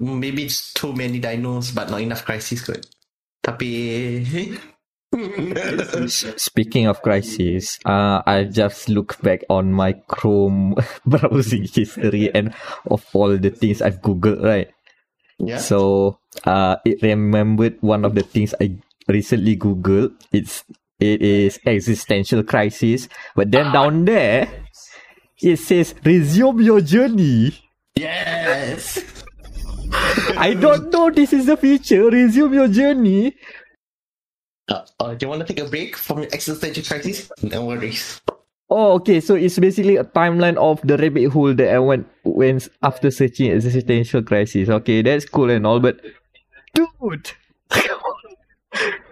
Maybe it's too many dinos but not enough crisis kot. Tapi speaking of crisis, I've just looked back on my Chrome browsing history and of all the things I've Googled, right? Yeah. So it remembered one of the things I recently Googled. It is existential crisis. But then down there, it says resume your journey. Yes. I don't know this is the future. Resume your journey. Do you want to take a break from existential crisis? No worries. Oh, okay. So it's basically a timeline of the rabbit hole that I went after searching existential crisis. Okay, that's cool and all, but dude,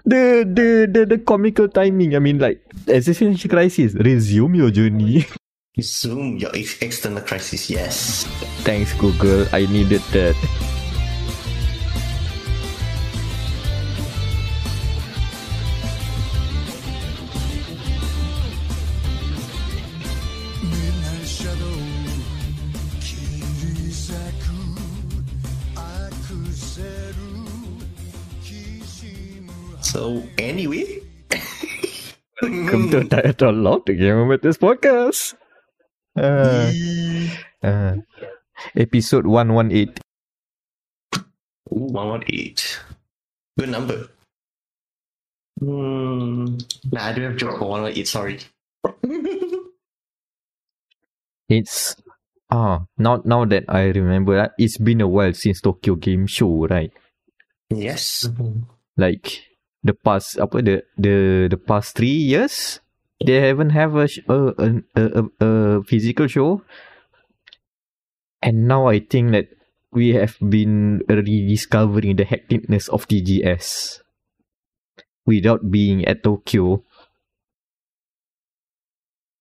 the comical timing. I mean, like existential crisis. Resume your journey. Resume your external crisis. Yes. Thanks, Google. I needed that. So anyway, welcome to dia.log, the Game Over This Podcast. Episode 118. 118. Good number. Nah, I don't have job for 118, sorry. It's now that I remember that, it's been a while since Tokyo Game Show, right? Yes. Like the past past 3 years they haven't have a physical show, and now I think that we have been rediscovering the hecticness of TGS without being at Tokyo.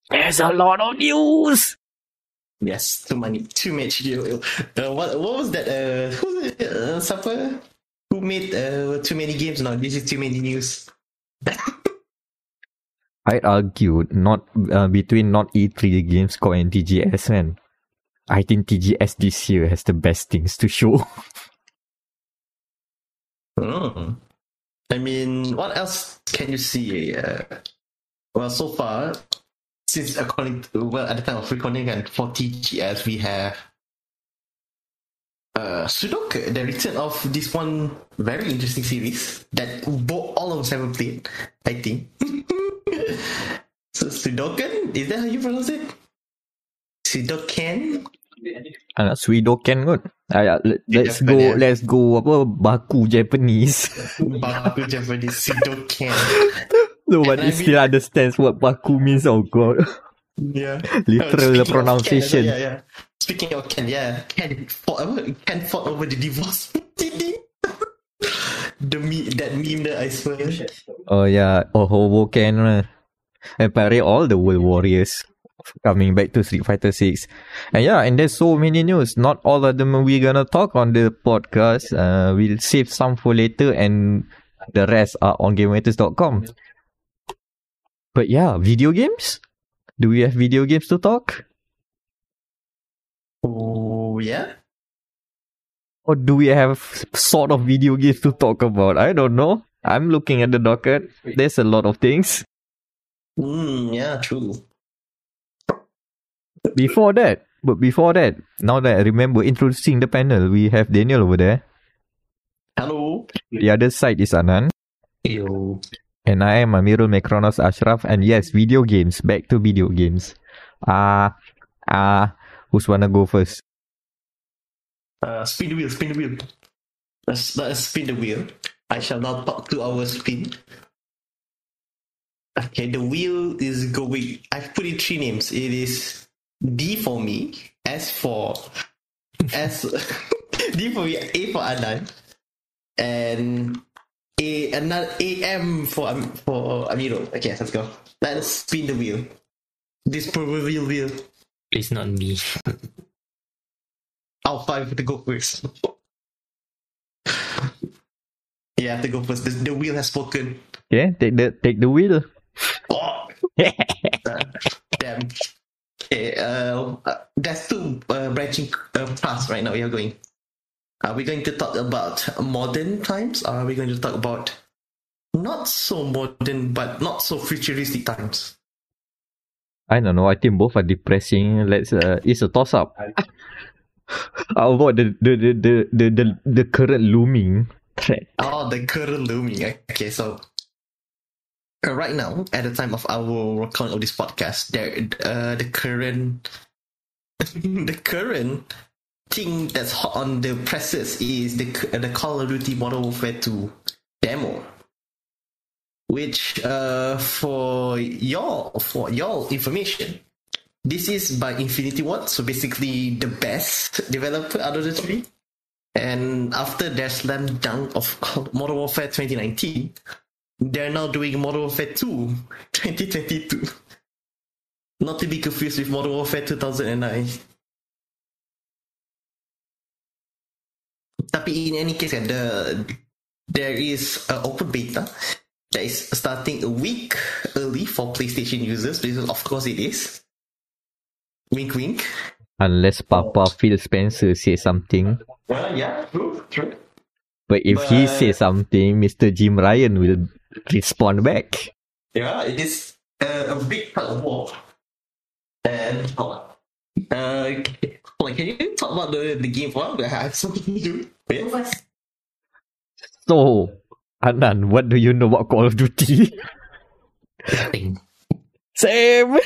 There's a lot of news. Yes, too much. What was that? Supper? Who made too many games? No, this is too many news. I'd argue not between not E3, Gamescom and TGS, man. I think TGS this year has the best things to show. Oh. I mean, what else can you see? Well, so far, since according to, well, at the time of recording and for TGS, we have Sudoku, the return of this one very interesting series that all of us haven't played, I think. So Sudoku, is that how you pronounce it? Sudoku? Sudoku kot. Let's go apa baku Japanese. Baku Japanese Sudoku. No one still understands what baku means. Oh god. Yeah. Literal pronunciation. Yeah. Speaking of Ken fought over the divorce. That meme that I swear. Oh yeah, Hobo Ken. Apparently all the World Warriors coming back to Street Fighter 6. And there's so many news. Not all of them we're gonna talk on the podcast. We'll save some for later, and the rest are on GameWriters.com. But yeah, video games? Do we have video games to talk? Oh, yeah? Or do we have sort of video games to talk about? I don't know. I'm looking at the docket. There's a lot of things. Yeah, true. Before that, now that I remember introducing the panel, we have Danial over there. Hello. The other side is Anan. Hello. And I am Amirul Mekronos Ashraf, and yes, video games. Back to video games. Who's wanna go first? Spin the wheel. Let's spin the wheel. I shall not talk to our spin. Okay, the wheel is going. I've put in three names. It is D for me, S D for me, A for Anan, and another AM for Amiro. Okay, let's go. Let's spin the wheel. This proverbial wheel. It's not me. I'll fight to go first. Yeah, I have to go first. The wheel has spoken. Yeah, take the wheel. Oh. Damn. Okay, there's two branching paths right now. We are going. Are we going to talk about modern times? Or are we going to talk about not so modern but not so futuristic times? I don't know. I think both are depressing. Let's. It's a toss up. How about the current looming threat? Oh, the current looming. Okay, so right now, at the time of our recording of this podcast, there the current the current thing that's hot on the presses is the Call of Duty Modern Warfare 2 demo, which for your information, this is by Infinity Ward, so basically the best developer out of the three. And after their slam dunk of Modern Warfare 2019, they're now doing Modern Warfare 2 2022. Not to be confused with Modern Warfare 2009. Tapi in any case, there is an open beta that is starting a week early for PlayStation users, because of course it is. Wink, wink. Unless Papa Phil Spencer says something. Well, yeah, true. But if he says something, Mr. Jim Ryan will respond back. Yeah, it is a big part of war. And can you talk about the game for a while? I have something to do. Yeah. So, Anan, what do you know about Call of Duty? Nothing. Same.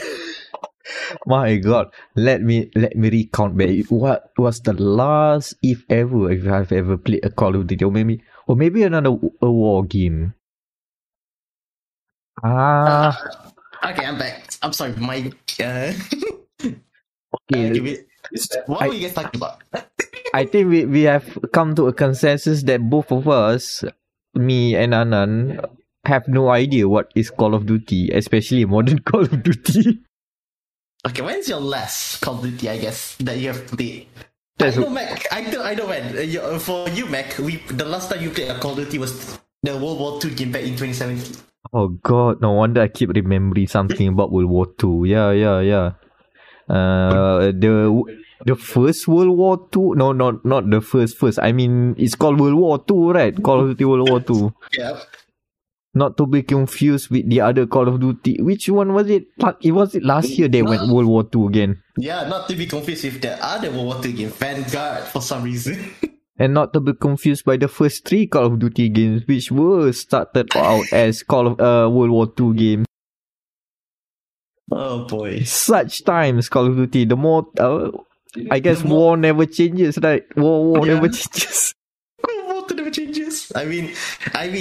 My God, let me recount back. What was the last, if I've ever played a Call of Duty, or maybe another war game? Okay, I'm back. I'm sorry, my okay. What were you guys talking about? I think we have come to a consensus that both of us, me and Anan, have no idea what is Call of Duty, especially modern Call of Duty. Okay, when's your last Call of Duty, I guess, that you have played? I know, man. For you, Mac, the last time you played a Call of Duty was the World War II game back in 2017. Oh, God. No wonder I keep remembering something about World War II. Yeah. The first World War II? No, not the first. I mean, it's called World War II, right? Call of Duty World War II. Yeah. Not to be confused with the other Call of Duty. Which one was it? Was it last year they went World War II again? Yeah, not to be confused with the other World War II game, Vanguard, for some reason. And not to be confused by the first three Call of Duty games, which were started out as World War II games. Oh boy. Such times, Call of Duty. The more... I guess war never changes, right? War never changes. Changes. I mean,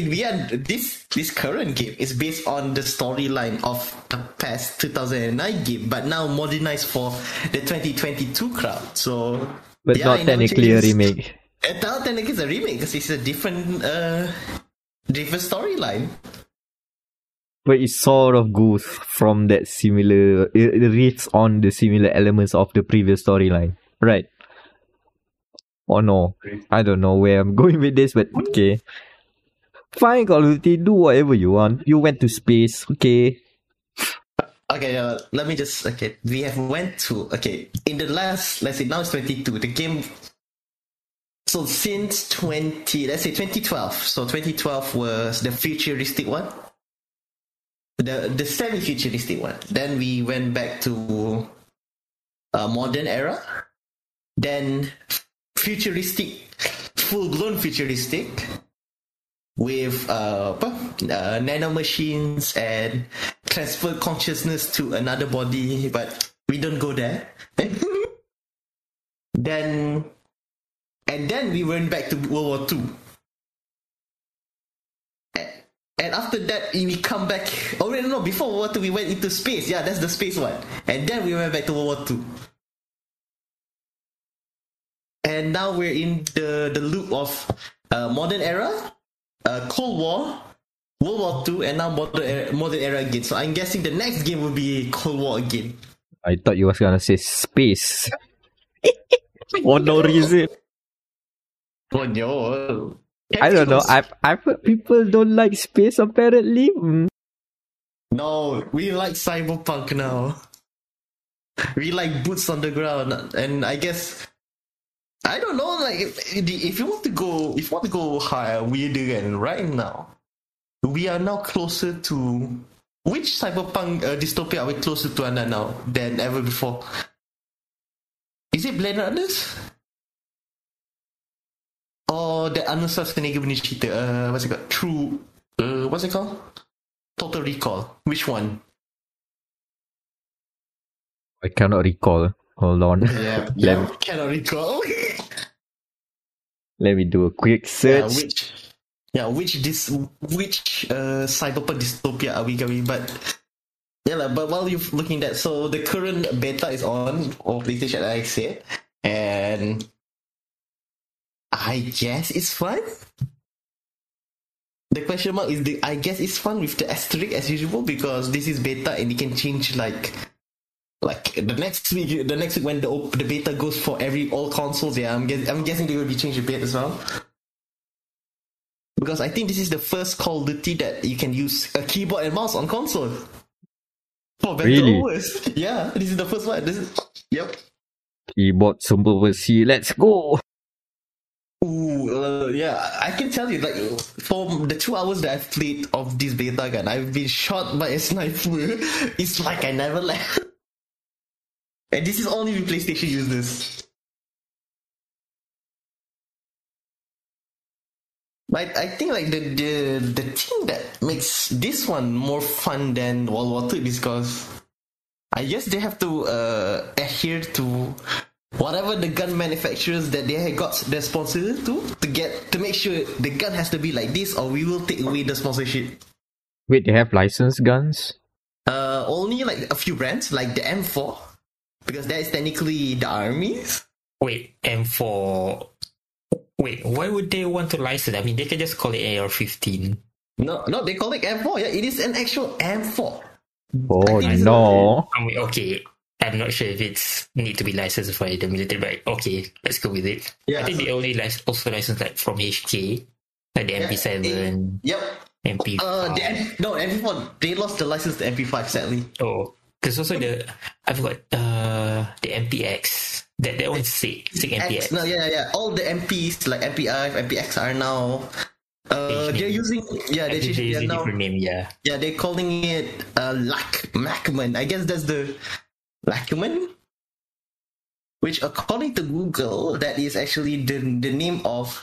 we are this current game is based on the storyline of the past 2009 game, but now modernized for the 2022 crowd. So, but not technically a remake. It's not technically a remake because it's a different storyline. But it sort of goes from that similar. It reads on the similar elements of the previous storyline, right? Oh no, I don't know where I'm going with this, but okay. Fine, Call of Duty, do whatever you want. You went to space, okay. Okay, let me just, okay, we have went to, okay, in the last, let's say now it's 22, the game, so since 2012, so 2012 was the futuristic one, the semi-futuristic one. Then we went back to modern era, then... futuristic, full-blown futuristic with nanomachines and transfer consciousness to another body, but we don't go there. then we went back to World War II. And after that, we come back... Oh, no, before World War II, we went into space. Yeah, that's the space one. And then we went back to World War II. And now we're in the loop of modern era, Cold War, World War II, and now modern era again. So I'm guessing the next game will be Cold War again. I thought you was gonna say space. For no reason. Oh, no. I don't know. I've heard people don't like space apparently. No, we like cyberpunk now. We like boots on the ground, and I guess. I don't know, like if you want to go higher, weirder, and right now, we are now closer to which cyberpunk dystopia are we closer to Anan now than ever before? Is it Blade Runners? Or that Arnold Schwarzenegger punya cerita? What's it called? Total Recall. Which one? I cannot recall. Hold on. Yeah, cannot recall. Let me do a quick search. Which cyberpunk dystopia are we going? But while you're looking at that, so the current beta is on of PlayStation, like I said, and I guess it's fun. The question mark is I guess it's fun with the asterisk as usual, because this is beta and it can change like the next week when the beta goes for all consoles. Yeah, I'm guessing they will be changing the beta as well, because I think this is the first Call of Duty that you can use a keyboard and mouse on console. For better or worse. Yeah, this is the first one. Yep. Keyboard supremacy. Let's go. I can tell you, like, for the 2 hours that I've played of this beta gun, I've been shot by a sniper. It's like I never left. And this is only when PlayStation users. But I think, like, the thing that makes this one more fun than World War 2 is because I guess they have to adhere to whatever the gun manufacturers that they have got their sponsor to make sure the gun has to be like this, or we will take away the sponsorship. Wait, they have licensed guns? Only like a few brands, like the M4. Because that is technically the armies. Wait, M4. Wait, why would they want to license? I mean, they can just call it AR-15. No, they call it M4. Yeah, it is an actual M4. Oh, no. Okay, I'm not sure if it's need to be licensed for the military, but okay, let's go with it. Yeah, I think they only also license like from HK, like the MP7. Yep. MP5. MP4. They lost the license to MP5, sadly. Oh. There's also the MPX. That one's sick MPX. No, yeah. All the MPs like MPI, MPX are now. They're using different name. Yeah, they're calling it Lachman. I guess that's the Lachman, which according to Google, that is actually the name of.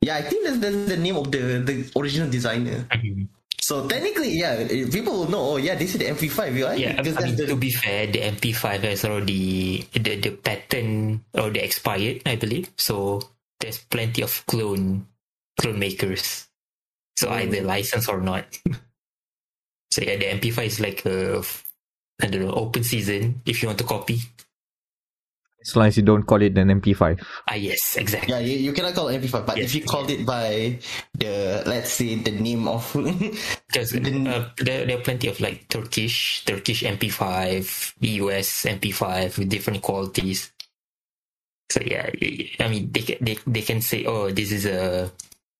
Yeah, I think that's the name of the original designer. Mm-hmm. So technically, yeah, people will know. Oh, yeah, this is the MP5, right? Yeah, because to be fair, the MP5 is already the pattern or the expired, I believe. So there's plenty of clone makers. So either licensed or not. So yeah, the MP5 is like open season if you want to copy. As long as you don't call it an MP5. Ah, yes, exactly. Yeah, you cannot call it MP5, but yes, if you called it by the, let's say, the name of... Because there are plenty of, like, Turkish MP5, US MP5 with different qualities. So, yeah, I mean, they can say, oh, this is a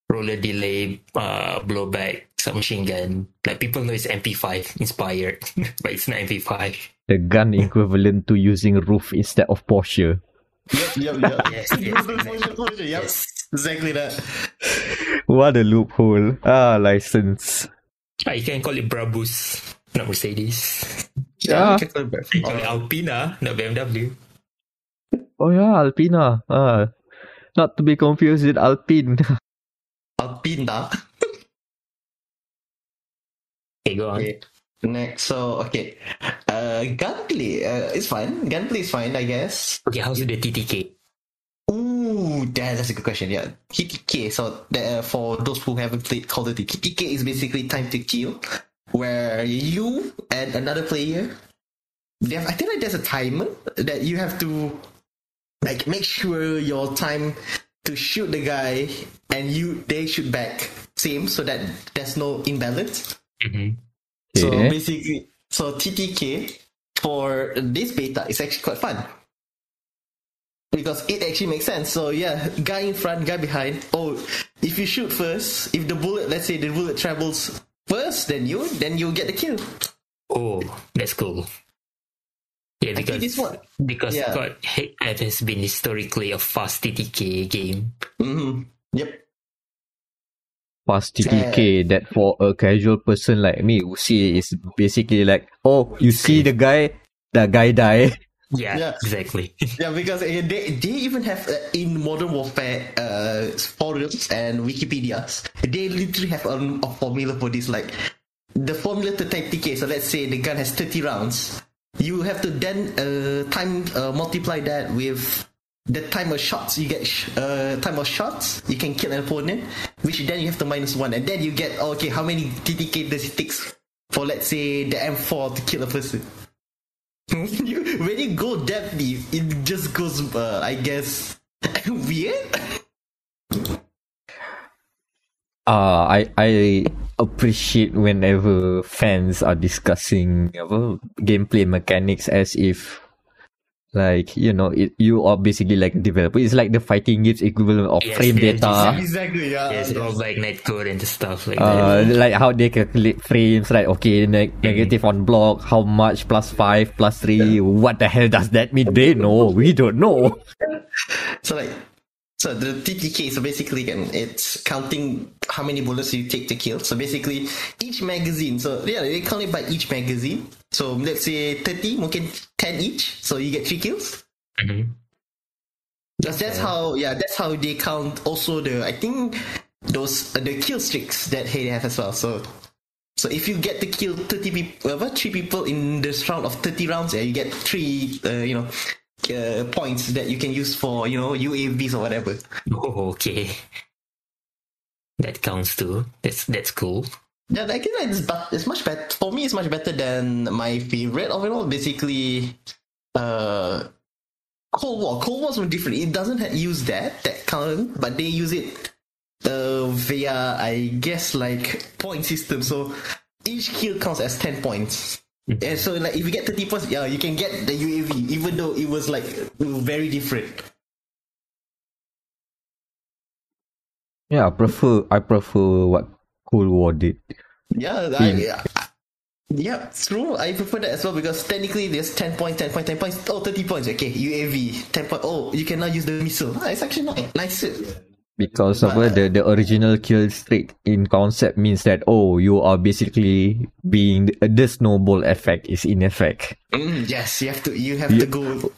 roller delay, blowback, submachine gun. Like, people know it's MP5 inspired, but it's not MP5. The gun equivalent to using roof instead of Porsche. Yep. yes, Porsche. Yep. Yes. Exactly that. What a loophole. License. You can call it Brabus, not Mercedes. Yeah. You can call it Alpina, not BMW. Oh yeah, Alpina. Not to be confused with Alpine. Alpina. Okay, go on. Okay. Next, so okay, gunplay is fine. Gunplay is fine, I guess. Okay, how's the TTK? Ooh, that's a good question. Yeah, TTK. So for those who haven't played Call of Duty, TTK is basically time to kill, where you and another player, I think like there's a timer that you have to like make sure your time to shoot the guy and they shoot back same, so that there's no imbalance. Mm-hmm. Okay. So basically, TTK for this beta is actually quite fun because it actually makes sense. So yeah, guy in front, guy behind. Oh, if you shoot first, if the bullet, let's say the bullet travels first, then you get the kill. Oh, that's cool. Yeah, because it has been historically a fast TTK game. Mm-hmm. Yep. Fast TTK that for a casual person like me who see is basically like, oh, you see the guy die. Yeah, exactly. Yeah, because they even have in Modern Warfare forums and Wikipedias, they literally have a formula for this, like the formula to type TK. So let's say the gun has 30 rounds. You have to then multiply that with the time of shots you get. Time of shots you can kill an opponent, which then you have to -1, and then you get how many TTK does it takes for, let's say, the M4 to kill a person. When you go that deep, it just goes, I guess, weird. I appreciate whenever fans are discussing gameplay mechanics as if, like, you know, you are basically like a developer. It's like the fighting games equivalent of frame data. Exactly, yeah. Yes, like netcode and stuff like that. Like how they calculate frames, right? Okay, negative on block, how much, +5, +3. What the hell does that mean? They know. We don't know. So the TTK, so basically it's counting how many bullets you take to kill. So basically each magazine. So yeah, they count it by each magazine. So let's say 30, mungkin 10 each, so you get 3 kills. Mm-hmm. That's how they count also the kill streaks that they have as well. So if you get to kill 3 people in this round of 30 rounds, you get 3 points that you can use for, UAVs or whatever. Oh, okay. That counts too. That's cool. Yeah, I guess it's much better. For me, it's much better than my favorite overall. Basically, Cold War. Cold War's different. It doesn't use that count, but they use it via, I guess, like point system. So each kill counts as 10 points. Mm-hmm. And so, like, if you get 30 points, you can get the UAV, even though it was like very different. Yeah, I prefer what Cold War did. True. I prefer that as well, because technically there's 10 points, 10 points, 10 points. Oh, 30 points. Okay, UAV, 10 points. Oh, you cannot use the missile. It's actually not nice. Because the original kill streak in concept means that, you are basically being the snowball effect is in effect. Yes, you have to go.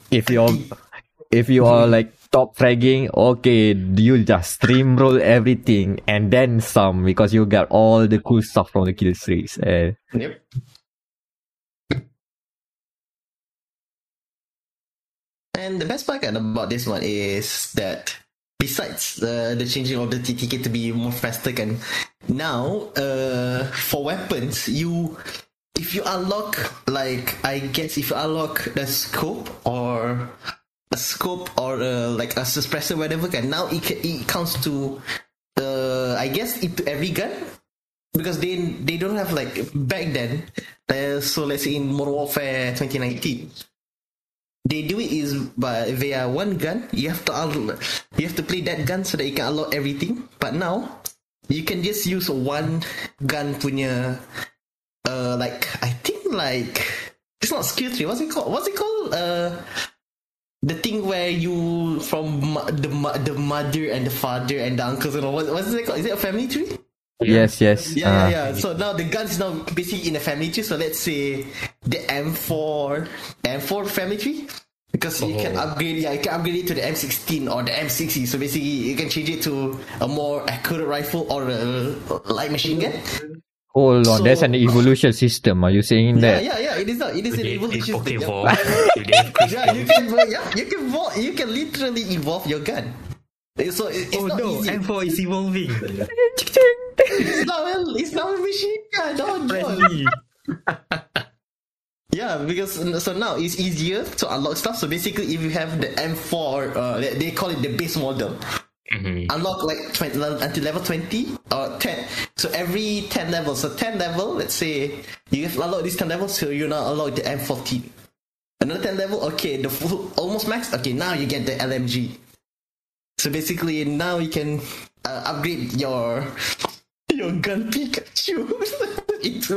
If you are like top fragging, okay, you just streamroll everything and then some, because you got all the cool stuff from the kill streaks. Yep. And the best part about this one is that besides the changing of the TTK to be more faster, and now for weapons, if you unlock the scope or a scope or like a suppressor, whatever, and now it counts to I guess into every gun, because they don't have, like, back then, so let's say in Modern Warfare 2019, they do it is via one gun. You have to play that gun so that you can unlock everything. But now you can just use one gun punya it's not skill tree. What's it called? The thing where you from the mother and the father and the uncles and all. What's it called? Is it a family tree? Yes. Yeah. So now the gun is now basically in a family tree. So let's say the M4 family tree, because you can upgrade. Yeah, you can upgrade it to the M16 or the M60. So basically, you can change it to a more accurate rifle or a light machine gun. Hold on, that's an evolution system. Are you saying that? Yeah. It is an evolution system. You can literally evolve your gun. So it's not easy. M4 is evolving. It's not a machine gun. Because so now it's easier to unlock stuff. So basically, if you have the M4, they call it the base model. Mm-hmm. Unlock like 20, until level 20 or 10. So every 10 levels. So 10 level, let's say you have unlocked these 10 levels, so you now unlock the M14. Another 10 level, the full, almost max. Okay, now you get the LMG. So basically, now you can upgrade your gun Pikachu. into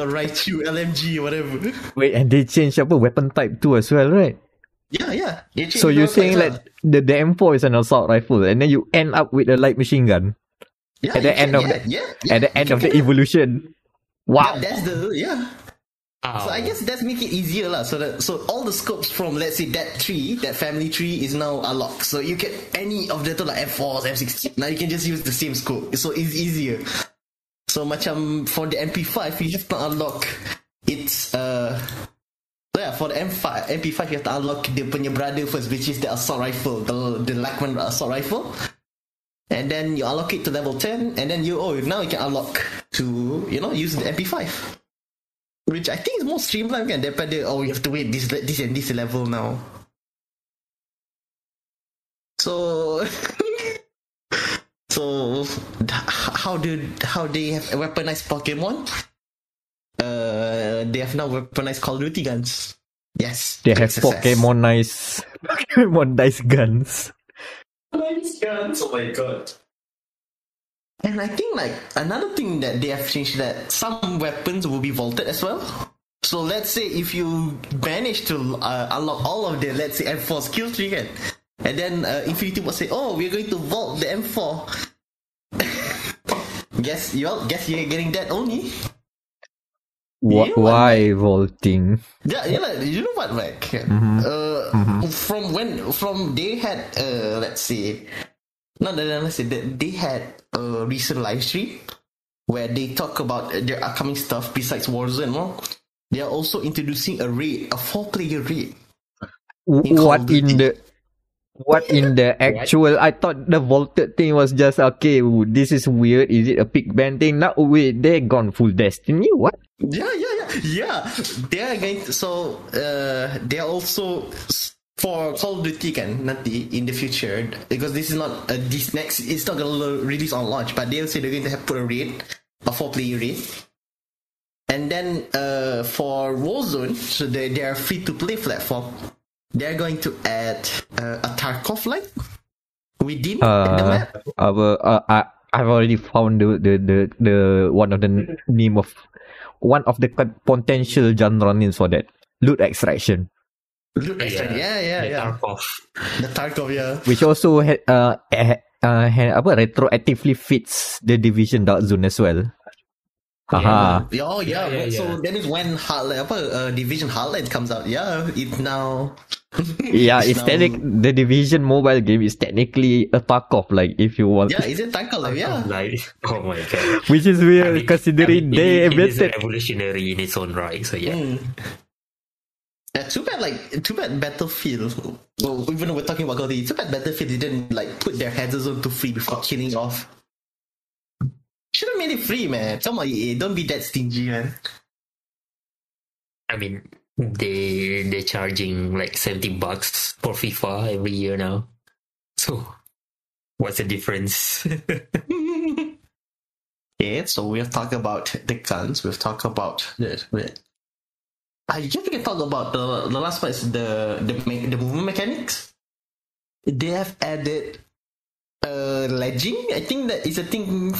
a Raichu, LMG, whatever. Wait, and they changed apa weapon type too as well, right? Yeah. So you're saying that the M4 is an assault rifle, and then you end up with a light machine gun. Yeah, at the end of the evolution. Wow. Yeah. Wow. So I guess that's make it easier lah. So all the scopes from, let's say, that family tree is now unlocked. So you can any of the like F4s, F16. Now you can just use the same scope. So it's easier. So macam for the MP5, you have to unlock its for the MP5 you have to unlock the punya brother first, which is the assault rifle, the Lachman assault rifle. And then you unlock it to level 10, and then now you can unlock to use the MP5. Which I think is more streamlined kan daripada we have to wait this and this level now. So how they have weaponized Pokemon? They have now weaponized Call of Duty guns. Yes. They have Pokemonized guns. Nice guns, oh my god. And I think another thing that they have changed that some weapons will be vaulted as well. So let's say if you manage to unlock all of the, let's say, M4 skill tree kan, and then Infinity will say, we're going to vault the M4. Guess you're getting that only. Why vaulting? Yeah, you know what, Mac? Mm-hmm. From they had they had a recent live stream where they talk about their upcoming stuff besides Warzone. They are also introducing a 4-player raid. I thought the vaulted thing was just this is weird. Is it a Big Bang thing? No, wait, they're gone full Destiny. What? Yeah. They're going to, they're also. For Call of Duty kan nanti in the future, because this is not it's not gonna release on launch, but they'll say they're going to have put a raid, a 4-player raid, and then for Warzone, so they are free-to-play platform. They're going to add a Tarkov like within the map. I've already found the one of the name of one of the potential genre names for that, loot extraction. Tarkov. The Tarkov, yeah. Which also had retroactively fits the Division Dark Zone as well. Haha. Yeah. So that is when Division Heartland comes out. Yeah, it's now. The Division mobile game is technically a Tarkov like if you want. Yeah, is it Tarkov? Yeah. Like, oh my god. Which is weird considering they invented. It is revolutionary in its own right. So yeah. Too bad Battlefield. Well, even though we're talking about Call of Duty, too bad Battlefield didn't put their hazards on to free before killing off. Should have made it free, man. Come on, EA, don't be that stingy, man. I mean, they're charging $70 for FIFA every year now. So, what's the difference? So we'll talk about the guns. We'll talk about I just want to talk about the last part is the movement mechanics. They have added ledging. I think that is a thing.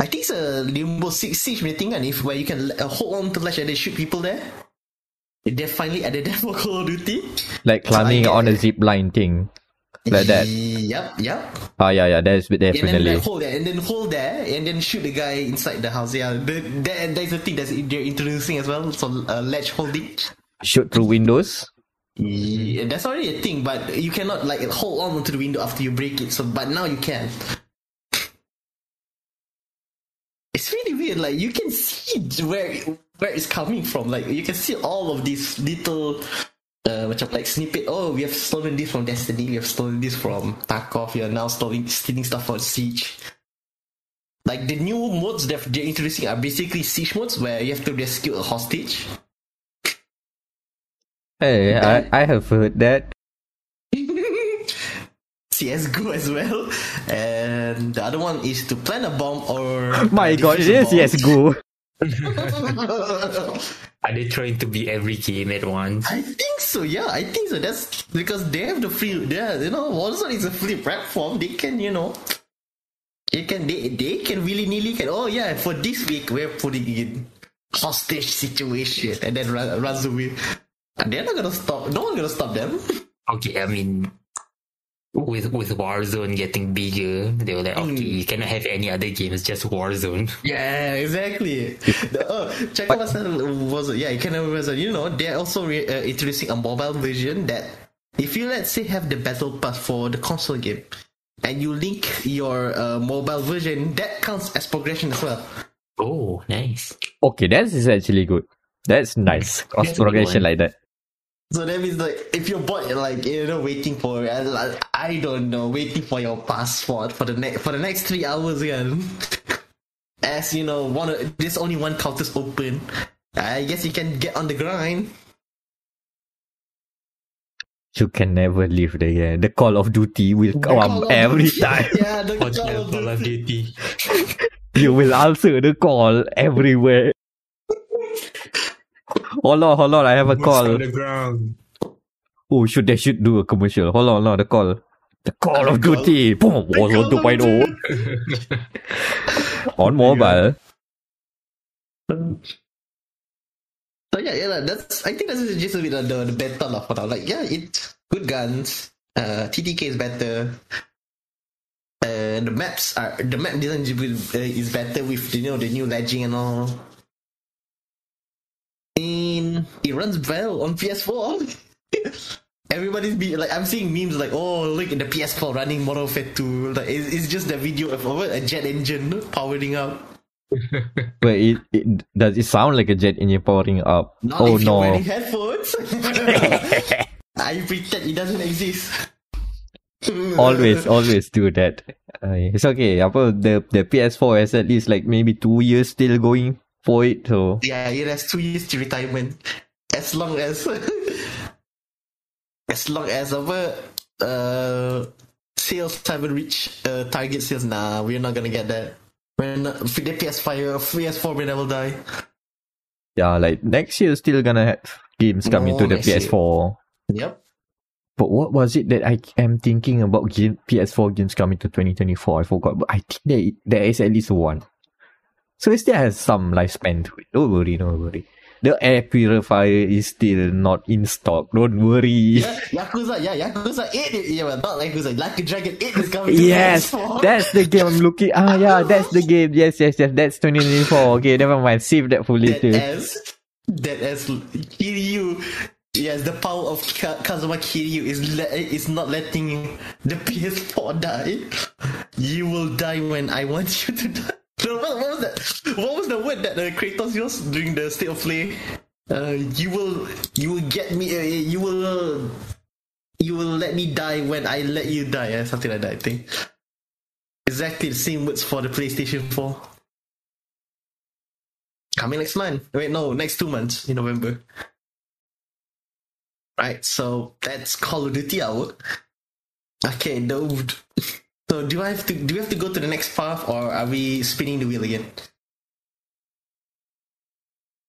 I think it's a Rainbow Six Siege thing, and where you can hold on to ledge and they shoot people there. They finally added that for Call of Duty. Like climbing on a zip line thing, like that. Yep. Yeah. That's definitely. And then hold there, and then shoot the guy inside the house. Yeah, that's the thing that they're introducing as well. So ledge holding. Shoot through windows. Yeah, that's already a thing, but you cannot hold on to the window after you break it. So, but now you can. It's really weird. You can see where it's coming from. You can see all of these little. Snippet. We have stolen this from Destiny. We have stolen this from Tarkov. We are now stealing stuff from Siege. The new modes that they're introducing are basically Siege modes where you have to rescue a hostage. Hey, I have heard that. CSGO as well, and the other one is to plant a bomb or. My God, it is CSGO. Are they trying to be every game at once? I think so. Yeah, I think so. That's because they have the free. Warzone is a free platform. They can It can they can willy nilly can for this week we're putting in hostage situation and then runs away. They're not gonna stop. No one's gonna stop them. Okay, I mean, with Warzone getting bigger, they were like, okay, you cannot have any other games, just Warzone. Yeah, exactly. Check out Warzone. Yeah, you can have Warzone. You know, they're also introducing a mobile version that if you let's say have the battle pass for the console game, and you link your mobile version, that counts as progression as well. Oh, nice. Okay, that is actually good. That's nice. Cross progression like that. So that means like if you're bored, like you know, waiting for I don't know, waiting for your passport for the next 3 hours again. As you know, there's only one counter's open. I guess you can get on the grind. You can never leave the Call of Duty will come up every time. Yeah, the Call of Duty. You will answer the call everywhere. Hold on, I have a call. Oh, they should do a commercial. Hold on, the call. The Call of Duty. Boom, Warzone 2.0. On mobile. So yeah, I think that's just a bit of the better lah for now. Like yeah, it's good guns. TTK is better. The maps are design is better with the new ledging and all. And it runs well on PS4. Everybody's I'm seeing memes like, oh look at the PS4 running Modern Warfare 2. Like it's just the video of a jet engine powering up. But it does it sound like a jet engine powering up? Not if you're wearing headphones. I pretend it doesn't exist. always do that. It's okay. The PS4 has at least like maybe 2 years still going for it. So yeah, it has 2 years to retirement. As long as our sales haven't reached target sales, nah, we're not gonna get that. When the PS4 will never die. Yeah, like next year still gonna have games coming to the PS4. Year. Yep. But what was it that I am thinking about PS4 games coming to 2024? I forgot. But I think there is at least one. So it still has some lifespan to it. Don't worry. The air purifier is still not in stock. Don't worry. Yakuza 8. Yeah, well, not Yakuza. Like a Dragon 8 is coming to PS4. That's the game I'm looking. That's the game. Yes. That's 2024. Okay, never mind. Save that for later. That as Kiryu. Yes, the power of Kazuma Kiryu is not letting the PS4 die. You will die when I want you to die. What was that? What was the word that Kratos used during the state of play? You will get me. You will let me die when I let you die. Something like that. I think exactly the same words for the PlayStation 4. Coming next month. Wait, no, next 2 months in November. Right. So that's Call of Duty hour. Okay. So do we have to go to the next path, or are we spinning the wheel again?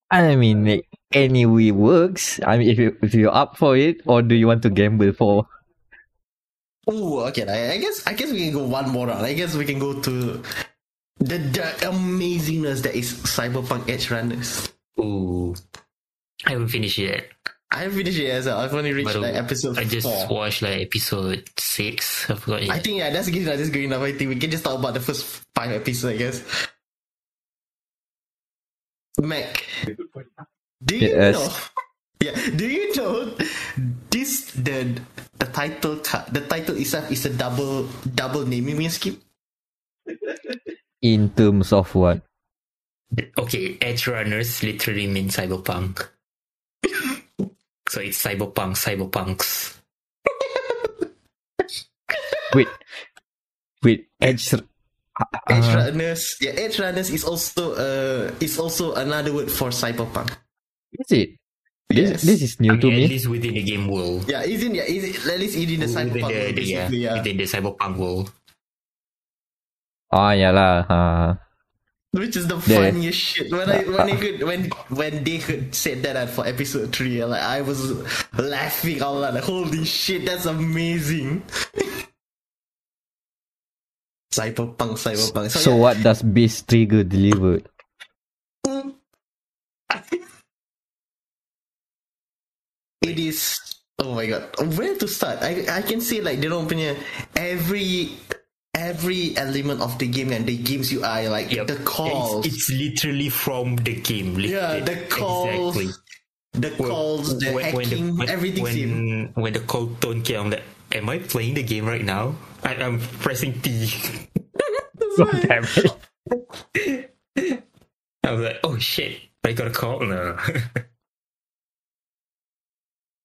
I mean, any way works. I mean, if you're up for it, or do you want to gamble for? Oh, okay. I guess we can go one more round. I guess we can go to the amazingness that is Cyberpunk Edgerunners. Ooh, I haven't finished yet. I haven't finished it as well. I've only reached episode 4. I just watched episode 6. I forgot it. I think that's good enough. I think we can just talk about the first 5 episodes, I guess. Mac, do you know? Yeah, do you know this? The title card, the title itself is a double naming scheme. In terms of what? Okay, Edgerunners literally means cyberpunk. So it's cyberpunks. Wait, Edgerunners. Yeah, Edgerunners is also another word for cyberpunk. Is it? Yes. This is new to me. At least within the game world. Yeah, at least within the cyberpunk world. Yeah. Within the cyberpunk world. Ah, yeah lah. Which is the funniest shit. When they could say that for episode 3, I was laughing out loud. Holy shit, that's amazing. Cyberpunk. So yeah. What does Beast Trigger deliver? It is... Oh my god. Where to start? I can say like, diorang punya every element of the game and the game's UI, like yep. The calls. It's literally from the game. Yeah, the calls. Exactly. The calls, the hacking, everything's in. When the call tone came, I'm like, am I playing the game right now? I'm pressing T. So damn it. I was like, oh shit, I got a call now.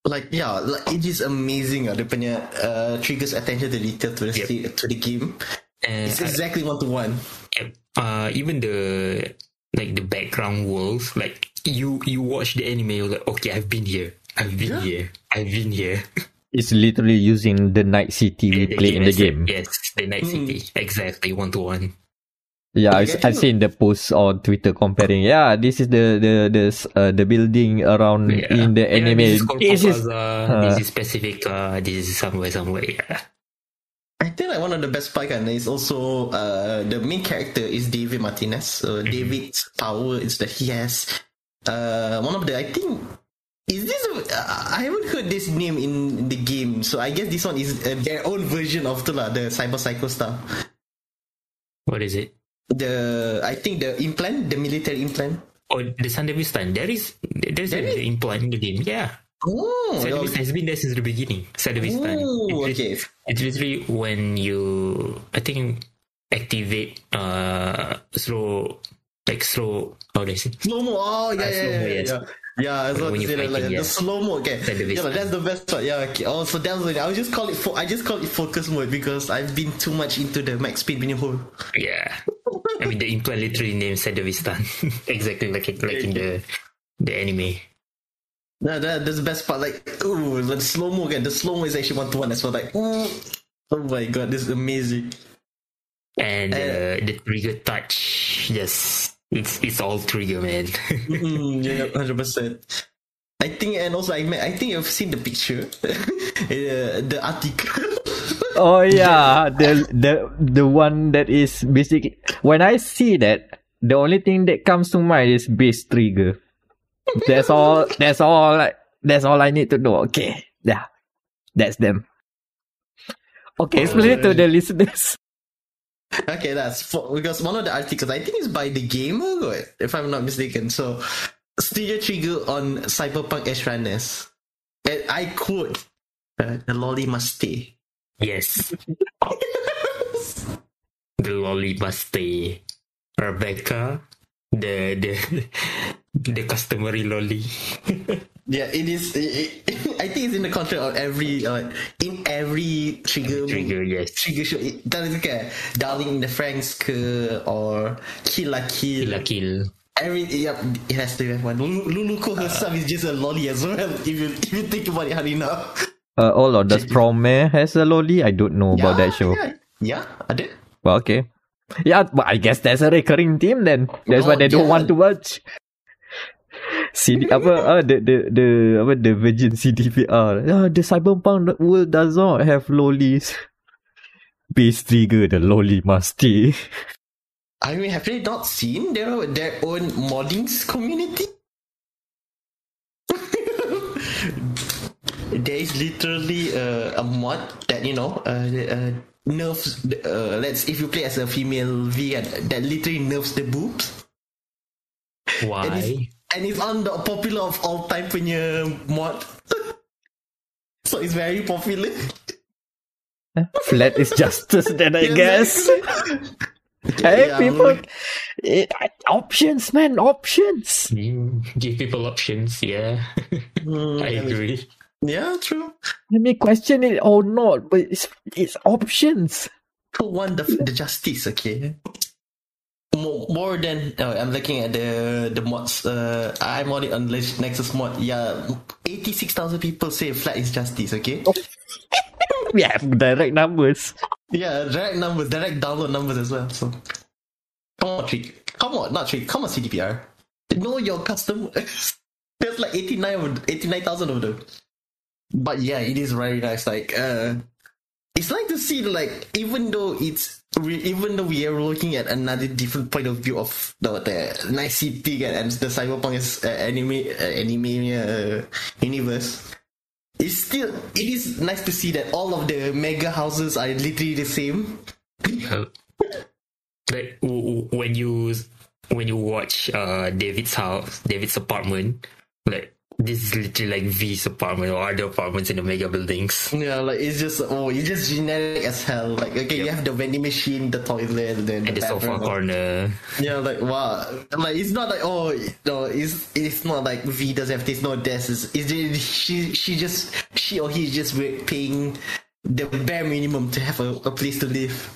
Like, yeah, like, it is amazing. The punya triggers attention to detail to the game. And it's exactly one-to-one. Even the like the background worlds, like you watch the anime, you're like, okay, I've been here. It's literally using the Night City we play in the game. Yes, the Night City, exactly one-to-one. Yeah, I've seen the posts on Twitter comparing. Yeah, this is the building around in the anime. This is specific. This is somewhere. Yeah. I think like one of the best part is also the main character is David Martinez. So David's power is that he has one of the, I think, is this? I haven't heard this name in the game, so I guess this one is their own version of the Cyber Psycho stuff. What is it? I think the implant, the military implant. Oh, the Sandevistan. There's an implant in the game. Yeah. Oh, Sandevistan has been there since the beginning. Sandevistan. Oh, okay. It's literally when you, I think, activate slow mo. Oh yeah, slow-mo, yes. Yeah, so like the slow mo. Okay, yeah, like, that's the best part. Yeah. Okay. Oh, so that's what I just call it focus mode because I've been too much into the max speed mini hole. Yeah, I mean the implant literally named Sandevistan, exactly like in the anime. No, that's the best part. Like, ooh, the slow mo. Again, the slow mo is actually 1-to-1 as well. Like, ooh, oh my god, this is amazing. And the trigger touch, yes. It's all trigger, man. 100%. I think, and also I think you've seen the picture, the article. Oh yeah, the one that is basically. When I see that, the only thing that comes to mind is Base Trigger. That's all. That's all I need to know. Okay, yeah, that's them. Okay, explain it to the listeners. Okay, because one of the articles, I think it's by The Gamer, if I'm not mistaken. So, Studio Trigger on Cyberpunk Edgerunners. And I quote, the lolly must stay. Yes. The lolly must stay. Rebecca, the customary lolly. Yeah, it is. I think it's in the contract of every trigger. Yes, trigger show. It doesn't care. Darling in the Franks or Kill la Kill. It has to have one. Luluko herself is just a lolly as well. If you think about it hard enough. Hold on, does Promare has a lolly? I don't know about that show. Yeah, I did. Well, okay. Yeah, but I guess that's a recurring theme then. That's why they don't want to watch. CD the Virgin CDPR. The Cyberpunk world does not have lollies. Base Trigger, the lolly must stay. I mean, have they not seen their own modding community? There is literally a mod that nerfs. If you play as a female VN, that literally nerfs the boobs. Why? And it's on the popular of all time punya mod. So it's very popular. Flat is justice then, I guess. Hey, people. Options, man. Options. You give people options, yeah. I agree. Yeah, true. Let me question it or not, but it's options. Who won the justice, okay? More than I'm looking at the mods. I'm on it on Nexus mod. Yeah, 86,000 people say flat is justice. Okay. Yeah, direct numbers. Yeah, direct numbers, direct download numbers as well. So, come on, CDPR. Know your customer. There's like 89,000 of them. But yeah, it is very nice. Like it's like to see, like, even though we are looking at another different point of view of the Night City and the Cyberpunk anime universe, it is nice to see that all of the mega houses are literally the same. Like when you watch David's apartment, like, this is literally like V's apartment or other apartments in the mega buildings. Yeah, like it's just generic as hell. Like, okay, yep. You have the vending machine, the toilet, then the sofa corner. Yeah, like, wow. Like, it's not like, oh no, it's not like V doesn't have this, no desk. It's she or he is just paying the bare minimum to have a place to live.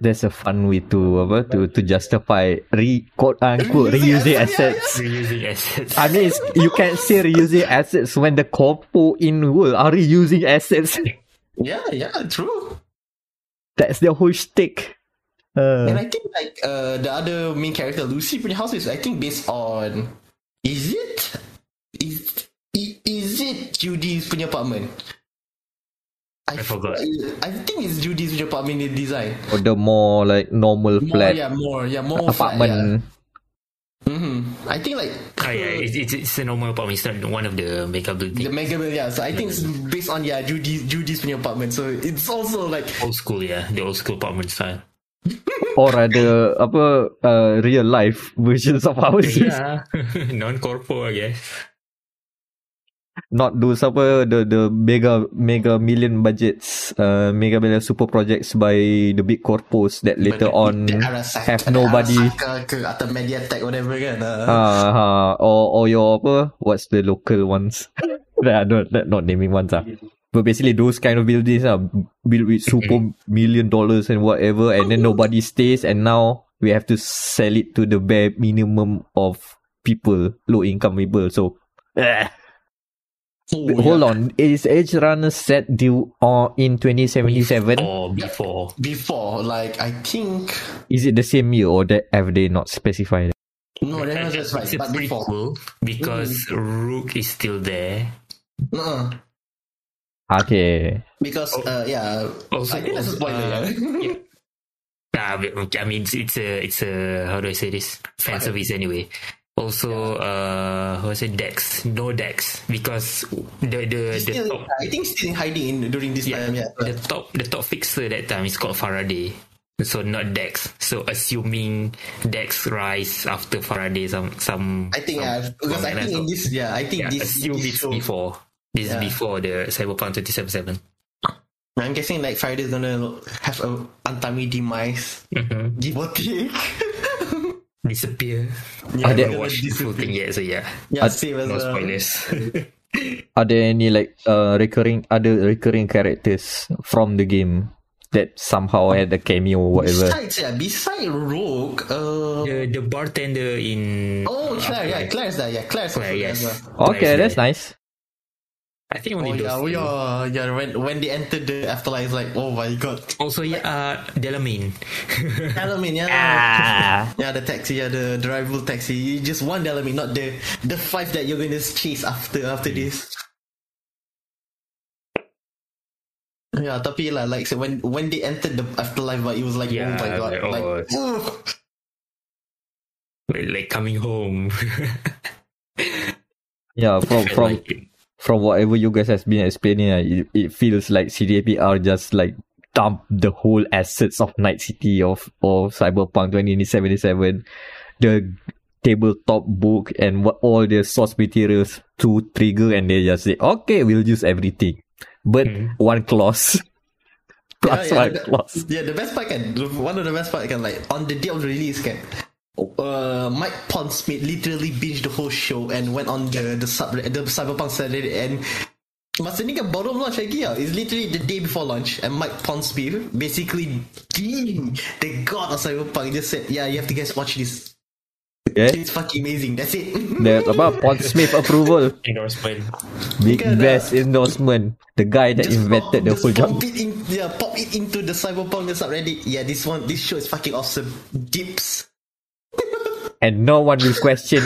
That's a fun way to justify reusing assets. Reusing assets. I mean, you can't say reusing assets when the corpo in world are reusing assets. Yeah, true. That's their whole shtick. And I think like the other main character, Lucy, from the house is, I think, based on, is it Judy's punya apartment? I forgot. I think it's Judy's apartment design. Or the more like normal flat. More apartment. Yeah. Mm-hmm. I think like. It's a normal apartment. It's not one of the mega buildings. The mega building, yeah. So I think it's based on Judy's apartment. So it's also like old school, yeah, the old school apartment style. Or rather, real life versions of houses. Yeah, non-corpo, I guess. Not those the mega million budgets, mega million super projects by the big corpos that later on have nobody. Atau MediaTek whatever kan. Or your what's the local ones? not naming ones . But basically those kind of buildings are built with super $1 million and whatever, and then nobody stays, and now we have to sell it to the bare minimum of people, low income people. So. Oh, hold on, is Edgerunners set due in 2077? Or before? Before, like, I think... Is it the same year, or have they not specified? No, they're not specified, but before. Cool, because Rogue is still there. No. Okay. Because, I think that's a spoiler. Yeah. I mean, it's a, how do I say this? Fan service anyway. Also, what's it? Dex, no Dex, because the top, I think still in hiding during this time. Yeah, the top fixer that time is called Faraday, so not Dex. So assuming Dex rise after Faraday, some. I think because I think in this this is before the Cyberpunk 2077. I'm guessing like Faraday is gonna have a untimely demise. Mm-hmm. Give or take. Disappear. Yeah, I haven't watched this whole thing yet, so same as no spoilers. Are there any like recurring characters from the game that somehow had a cameo or whatever? Besides Rogue, the bartender in Claire, Claire's there, yes. Well. Okay, Claire's that's there. Nice. I think only those. When they entered the afterlife, like, oh my god. Also, Delamain. Delamain, the taxi, the rival taxi. You just want Delamain, not the five that you're going to chase after this. Yeah, tapi lah, like, so when they entered the afterlife, but it was like, oh my god, like coming home. Yeah, from whatever you guys has been explaining, it feels like CDAP are just like dump the whole assets of Night City of Cyberpunk 2077, the tabletop book and what all the source materials to Trigger, and they just say, okay, we'll use everything, but one clause. Plus one clause. Yeah, the best part can. One of the best part can, like, on the day of the release can. Mike Pondsmith literally binged the whole show and went on the Cyberpunk Saturday, and masa ni kan baru launch lagi ya. It's literally the day before launch, and Mike Pondsmith, basically the god of Cyberpunk, just said, yeah, you have to guys watch this. Yeah. It's fucking amazing. That's it. There's about Pondsmith approval. Endorsement. Big best endorsement. The guy that invented the whole job. Pop it into the Cyberpunk subreddit. Yeah, this show is fucking awesome. Dips. And no one will question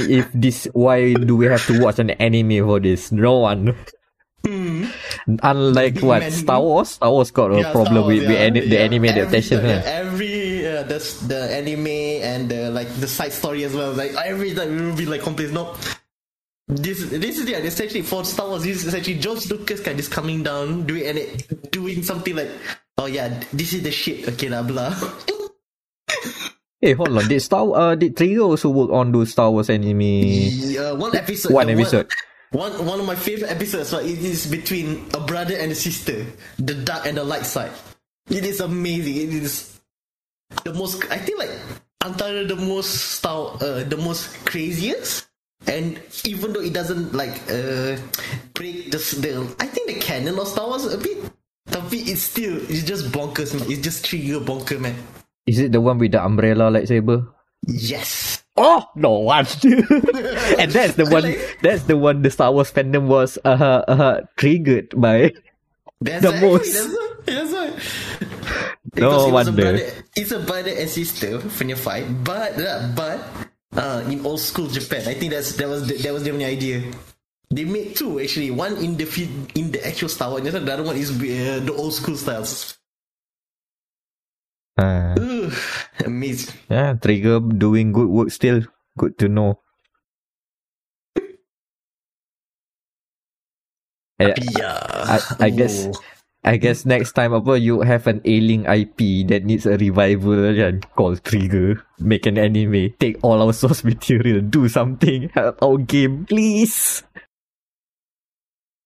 why do we have to watch an anime for this? No one. Unlike Big what? Man. Star Wars got a problem with the anime adaptation. That's the anime and the side story as well. Like every time we will be like complete. No, this is actually for Star Wars. This is actually George Lucas kind of coming down doing something like, oh yeah, this is the shit. Okay lah, blah. Hey, hold on. Did Trigger also work on those Star Wars anime? One episode. One of my favorite episodes, right? It is between a brother and a sister, the dark and the light side. It is amazing. It is the most, I think, like antara the most craziest, and even though it doesn't break the I think the canon of Star Wars a bit, tapi it's just bonkers, man. It's just Trigger bonkers, man. Is it the one with the umbrella lightsaber? Yes. Oh, no one. And that's the one. That's the one. The Star Wars fandom was triggered by. That's the most. That's right. No wonder. It's a brother and sister punya fight, but in old school Japan, I think that was the only idea. They made two actually. One in the actual Star Wars, and the other one is the old school styles. Amazing. Yeah, Trigger doing good work still. Good to know. I guess next time you have an ailing IP that needs a revival, and call Trigger, make an anime, take all our source material, do something, help our game, please.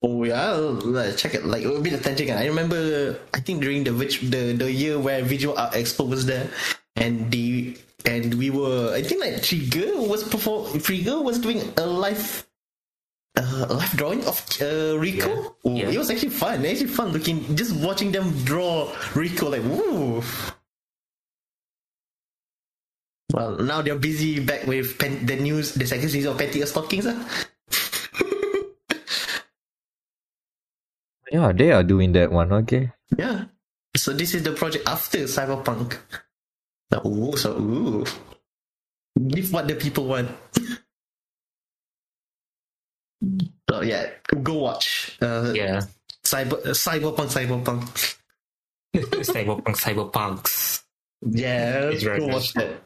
Oh yeah, I'll check it. Like it will be the tension. I remember, I think during the year where Visual Art Expo was there, and Trigger was doing a live drawing of Rico. Yeah. Yeah. It was actually fun. Just watching them draw Rico. Like, woo. Well, now they're busy back with the second season of Panty Stockings. Yeah, they are doing that one, okay. Yeah. So this is the project after Cyberpunk. So, give what the people want. So yeah, go watch. Cyberpunk. Cyberpunks. Yeah, go watch that.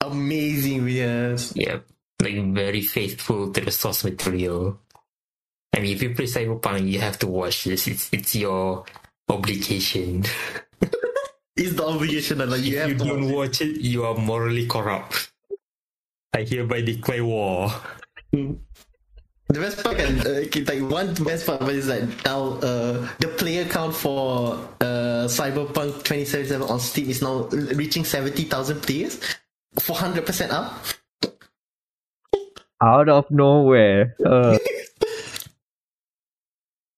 Amazing videos. Yeah, very faithful to the source material. I mean, if you play Cyberpunk, you have to watch this. It's your obligation. It's the obligation. If you don't watch it, you are morally corrupt. I hereby declare war. The best part, is that now the player count for Cyberpunk 2077 on Steam is now reaching 70,000 players, 400% up. Out of nowhere.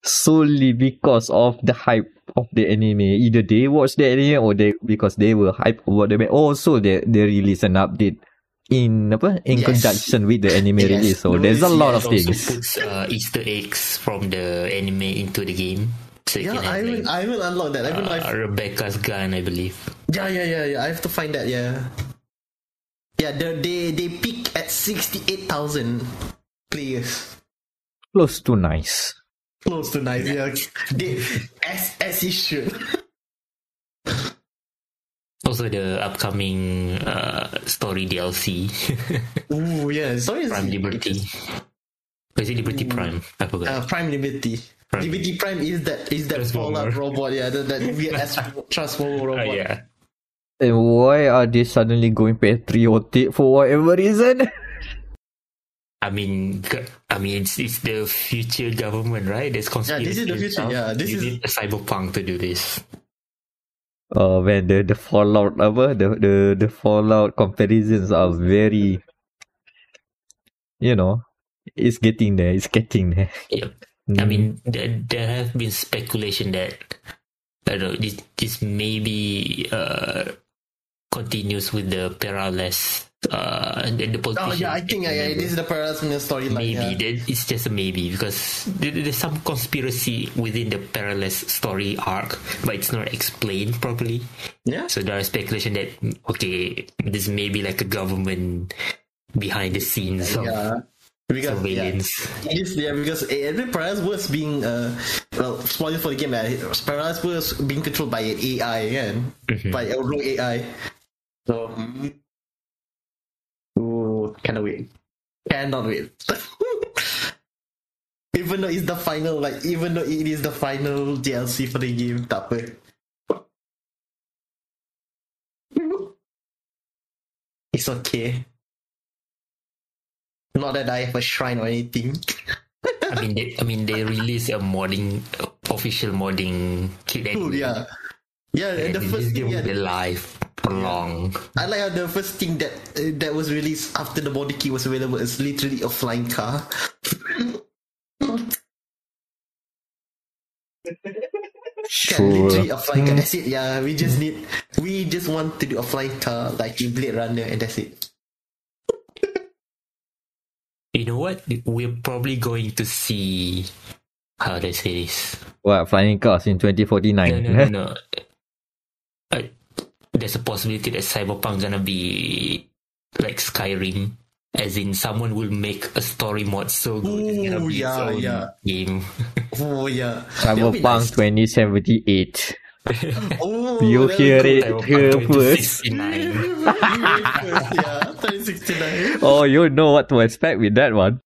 Solely because of the hype of the anime. Either they watched the anime or because they were hyped about the anime. Also, they released an update in conjunction with the anime release. So there's a lot of things. Also puts Easter eggs from the anime into the game. So I will unlock that. Rebecca's gun, I believe. Yeah. I have to find that. Yeah. They peak at 68,000 players. Close to nice, yeah. As it should. Also, the upcoming story DLC. Ooh, yeah, story Prime Liberty. Or is it Liberty Prime? I forgot. Prime Liberty. Liberty Prime is that Fallout robot? Yeah, that weird transformer robot. Yeah. And why are they suddenly going patriotic for whatever reason? I mean, it's the future government, right? There's conspiracy. Yeah, this is the future. Stuff. Yeah, this is need a cyberpunk to do this. Oh man, the Fallout the Fallout comparisons are very, it's getting there. Yep. I mean, there have been speculation that this maybe continues with the Perales. The politician. Oh yeah, I think this is the Perales storyline. It's just a maybe because there's some conspiracy within the Perales story arc, but it's not explained properly. Yeah. So there is speculation that this may be like a government behind the scenes. Yeah. Because, surveillance. Yeah, because Edwin Paras was being spoiler for the game. Paras was being controlled by an AI, by a rogue AI. So, cannot wait. Cannot wait. Even though it's the final, even though it is the final DLC for the game, tak apa. It's okay. Not that I have a shrine or anything. I mean, they released a modding, official modding kit. And the first game will be live for long. I like how the first thing that was released after the modding kit was available is literally a flying car. Literally a flying car. That's it. Yeah, we just want to do a flying car like in Blade Runner, and that's it. You know what? We're probably going to see how they say this. What, flying cars in 2049? No. There's a possibility that Cyberpunk's gonna be like Skyrim, as in someone will make a story mod so good it's gonna be its own game. Oh yeah, Cyberpunk 2078. You hear it here first. Oh, you know what to expect with that one.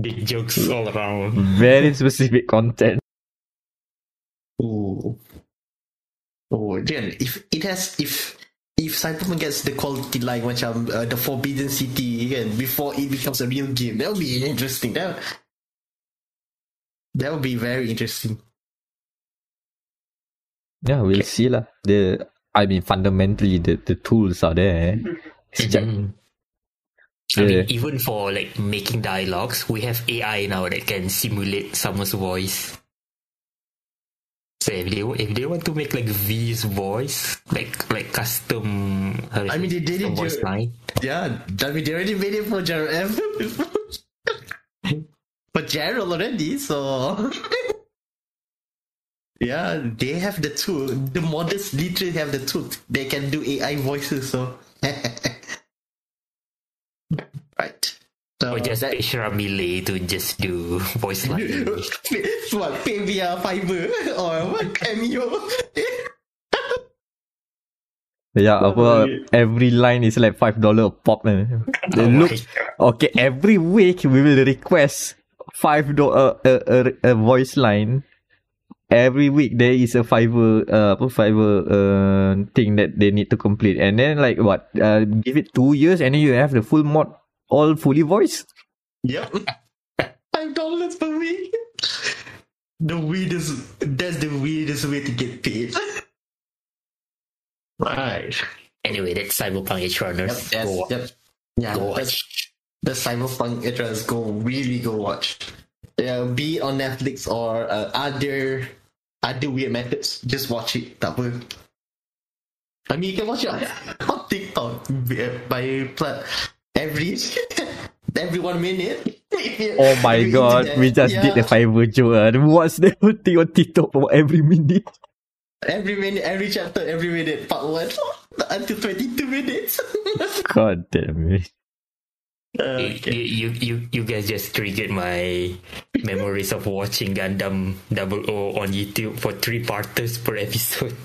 Big jokes all around. Very specific content. Then if Cyberpunk gets the quality like the Forbidden City again before it becomes a real game, that would be interesting. That would be very interesting. Yeah, we'll see lah. Fundamentally, the tools are there. Even for making dialogues, we have AI now that can simulate someone's voice. So if they want to make V's voice, custom. They did it. Voice line. Yeah, they already made it for Gerald. For Gerald already, so. Yeah, they have the tool. The modders literally have the tool. They can do AI voices, so... Right. So just pay Shramile to just do voice line. What, pay via Fiverr or what, Cameo? Yeah, every line is $5 a pop. Man. Okay, every week we will request $5 a voice line. Every week there is a Fiverr thing that they need to complete, and then give it 2 years and then you have the full mod, all fully voiced. Yep. $5 per week. That's the weirdest way to get paid. Right. Anyway, that's Cyberpunk Edgerunners. Go watch. The Cyberpunk Edgerunners. Go watch. Be it on Netflix or other weird methods, just watch it. Tak apa. I mean, you can watch it on TikTok by every 1 minute. Oh my god, internet. We just did the Fiverr joke. What's the thing on TikTok for every minute? Every minute, every chapter, every minute. Part 1 until 22 minutes. God damn it. You guys just triggered my memories of watching Gundam 00 on YouTube for 3-parters per episode.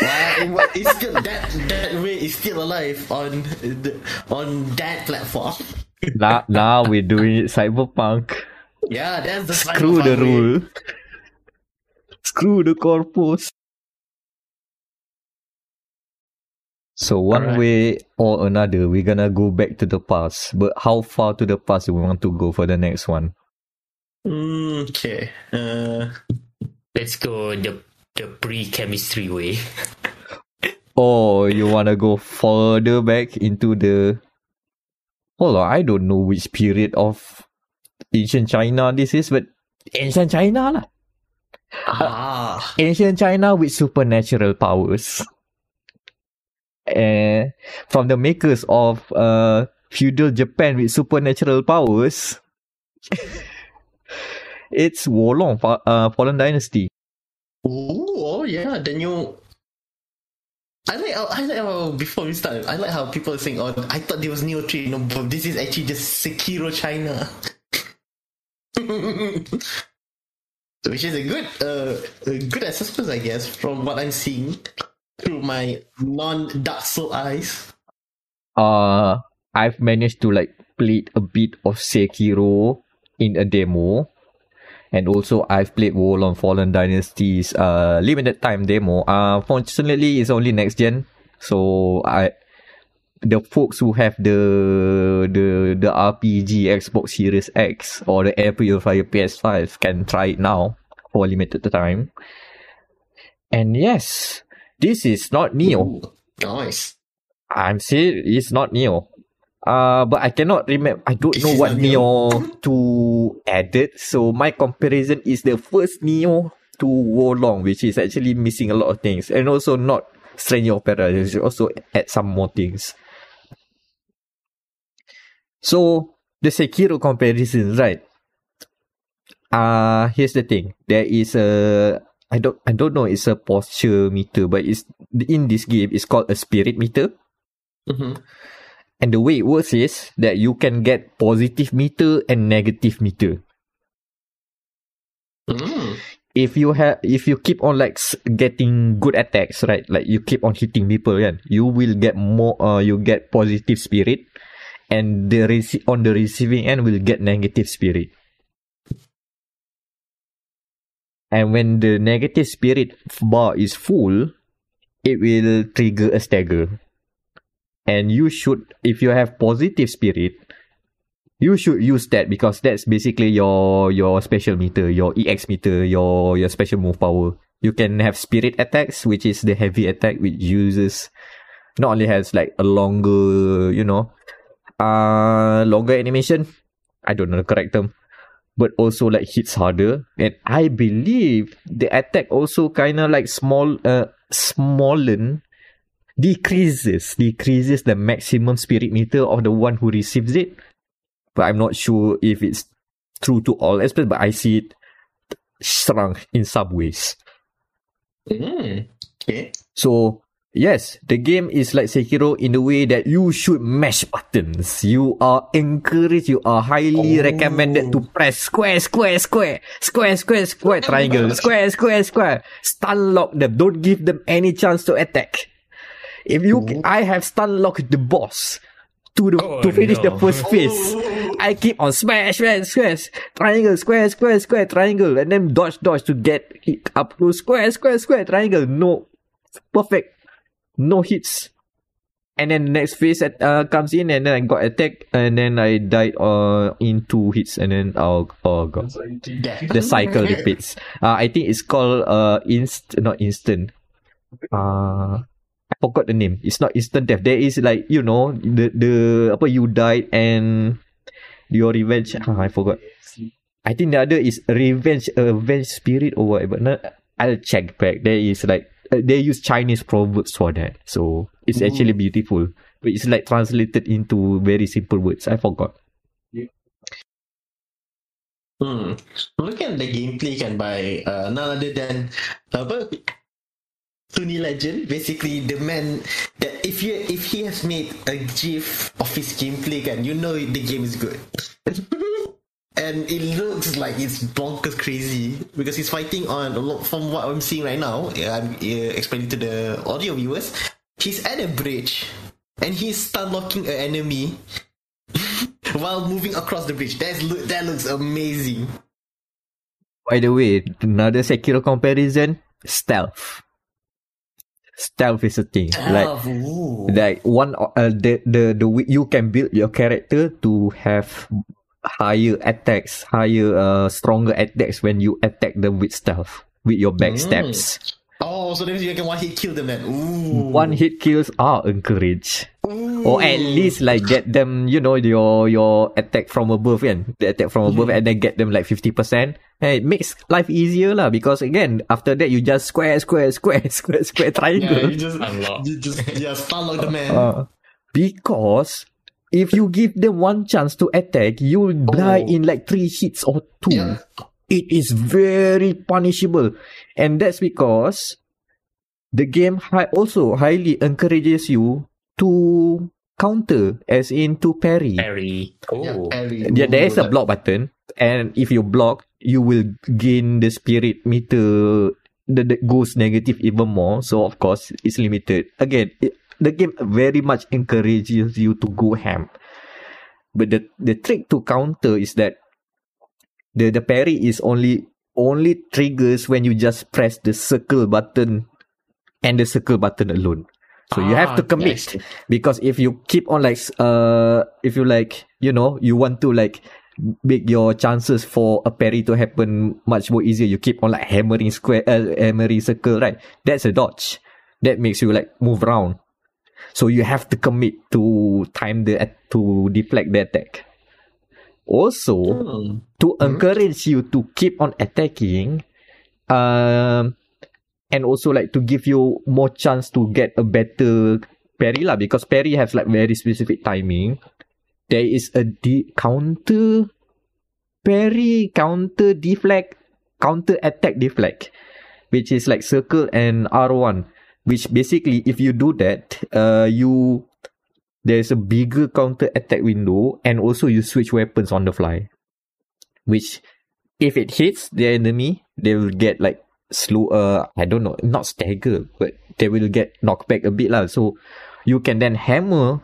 Wow, it's still that way is still alive on that platform. Now we're doing it Cyberpunk. Yeah, that's the Screw Cyberpunk the rule. Way. Screw the corpus. So one way or another, we're gonna go back to the past. But how far to the past do we want to go for the next one? Okay. Let's go the pre-chemistry way. Or you wanna go further back into the... Hold on, I don't know which period of ancient China this is, but ancient China lah. Ancient China with supernatural powers. From the makers of feudal Japan with supernatural powers, it's Wolong Fallen Dynasty. The new I like how before we start, I like how people think, oh, I thought there was Nioh 3, no, but this is actually just Sekiro China. Which is a good assessment, I guess, from what I'm seeing through my non-Dark Soul eyes. I've managed to like played a bit of Sekiro in a demo. And also, I've played Wolong Fallen Dynasty's limited time demo. Fortunately, it's only next gen, so the folks who have the RPG Xbox Series X or the Air Purifier PS5 can try it now for limited time. And yes, this is not Nioh. Nice. I'm saying it's not Nioh. But I cannot remember. I don't know what Nioh 2 added. So my comparison is the first Nioh to Wolong, which is actually missing a lot of things. And also not Strange Opera. It also add some more things. So the Sekiro comparison, right? Here's the thing. There is a... I don't know it's a posture meter, but it's in this game it's called a spirit meter. Mm-hmm. And the way it works is that you can get positive meter and negative meter. Mm. If you keep on like getting good attacks, right? Like you keep on hitting people, yeah, you will get more. You get positive spirit, and on the receiving end will get negative spirit. And when the negative spirit bar is full, it will trigger a stagger. And you should, if you have positive spirit, you should use that because that's basically your special meter, your EX meter, your special move power. You can have spirit attacks, which is the heavy attack, which uses, not only has like a longer, longer animation. I don't know the correct term. But also like hits harder. And I believe the attack also kind of like smallen. Decreases the maximum spirit meter of the one who receives it, but I'm not sure if it's true to all aspects. But I see it shrunk in some ways. Okay. So yes, the game is like Sekiro in the way that you should mash buttons. You are encouraged. You are highly recommended to press square, triangle, square. Stun lock them. Don't give them any chance to attack. If you, I have stun locked the boss to finish the first phase. I keep on smash, triangle, square, triangle, and then dodge to get up to square, triangle. No, perfect, no hits. And then next phase comes in, and then I got attacked, and then I died in 2 hits, and then oh god, the cycle repeats. I think it's called not instant. I forgot the name. It's not instant death. There is like, you died and your revenge. I forgot. I think the other is revenge spirit or whatever. No, I'll check back. There is like, they use Chinese proverbs for that. So it's actually beautiful. But it's like translated into very simple words. I forgot. Look at the gameplay by none other than... Tony Legend, basically the man that if he has made a gif of his gameplay, the game is good. And it looks like it's bonkers crazy because he's fighting on, from what I'm seeing right now, I'm explaining to the audio viewers, he's at a bridge and he's stun locking an enemy while moving across the bridge. That looks amazing. By the way, another Sekiro comparison, stealth. Stealth is a thing, the way you can build your character to have stronger attacks when you attack them with stealth, with your backstabs. Oh, so that means you can one hit kill them then. Ooh. One hit kills are encouraged, or at least like get them, your attack from above, and then get them like 50%. And it makes life easier lah, because again after that you just square, triangle. Yeah, you just follow the man. Because if you give them one chance to attack, you'll die in like 3 hits or 2. Yeah. It is very punishable. And that's because the game also highly encourages you to counter, as in to parry. Parry. Oh. Yeah, there is a block button, and if you block, you will gain the spirit meter that goes negative even more. So of course, it's limited. Again, the game very much encourages you to go ham. But the trick to counter is that the parry is only triggers when you just press the circle button and the circle button alone. So you have to commit, because if you keep on you want to make your chances for a parry to happen much more easier, you keep on hammering circle, right? That's a dodge. That makes you move around. So you have to commit to time to deflect the attack. Also, to encourage you to keep on attacking, and also to give you more chance to get a better parry lah, because parry has very specific timing. There is a counter parry, counter deflect, counter attack deflect, which is circle and R1. Which basically, if you do that, there's a bigger counter attack window, and also you switch weapons on the fly. Which, if it hits the enemy, they will get slower, I don't know, not stagger, but they will get knocked back a bit lah. So you can then hammer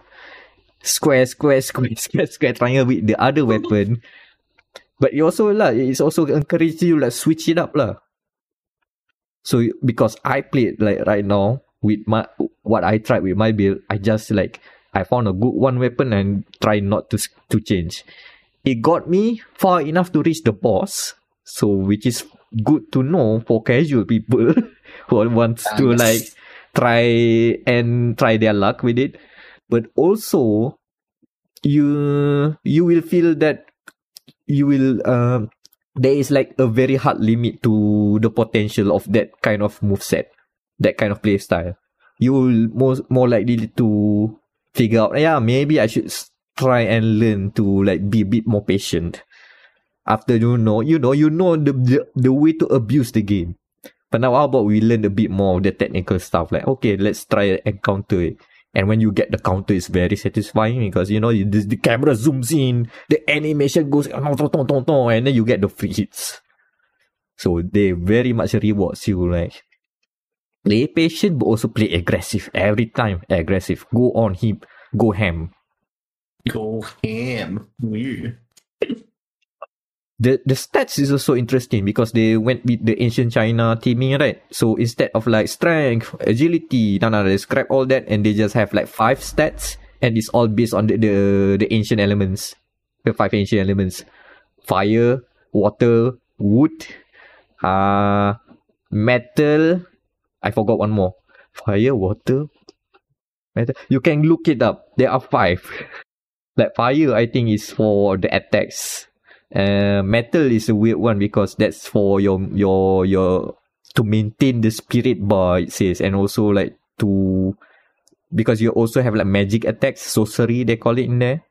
square triangle with the other weapon. But you also it's also encouraging you switch it up lah. So because I played right now with what I tried with my build, I just I found a good one weapon and try not to change. It got me far enough to reach the boss, so which is good to know for casual people who wants to try their luck with it. But also, you will feel that you will. There is a very hard limit to the potential of that kind of moveset, that kind of play style. You will more likely to figure out, maybe I should try and learn to be a bit more patient. After you know the way to abuse the game. But now how about we learn a bit more of the technical stuff? Okay, let's try and counter it. And when you get the counter, it's very satisfying because, the camera zooms in, the animation goes, and then you get the free hits. So they very much rewards you, play patient, but also play aggressive. Every time, aggressive. Go on him. Go ham. Go ham. Weird. The stats is also interesting because they went with the ancient China theming, right? So instead of strength, agility, they scrap all that and they just have 5 stats, and it's all based on the ancient elements. The 5 ancient elements. Fire, water, wood, metal. I forgot one more. Fire, water, metal. You can look it up. There are 5. Fire, I think, is for the attacks. Metal is a weird one because that's for your to maintain the spirit bar, it says, and also to, because you also have magic attacks, sorcery they call it in there.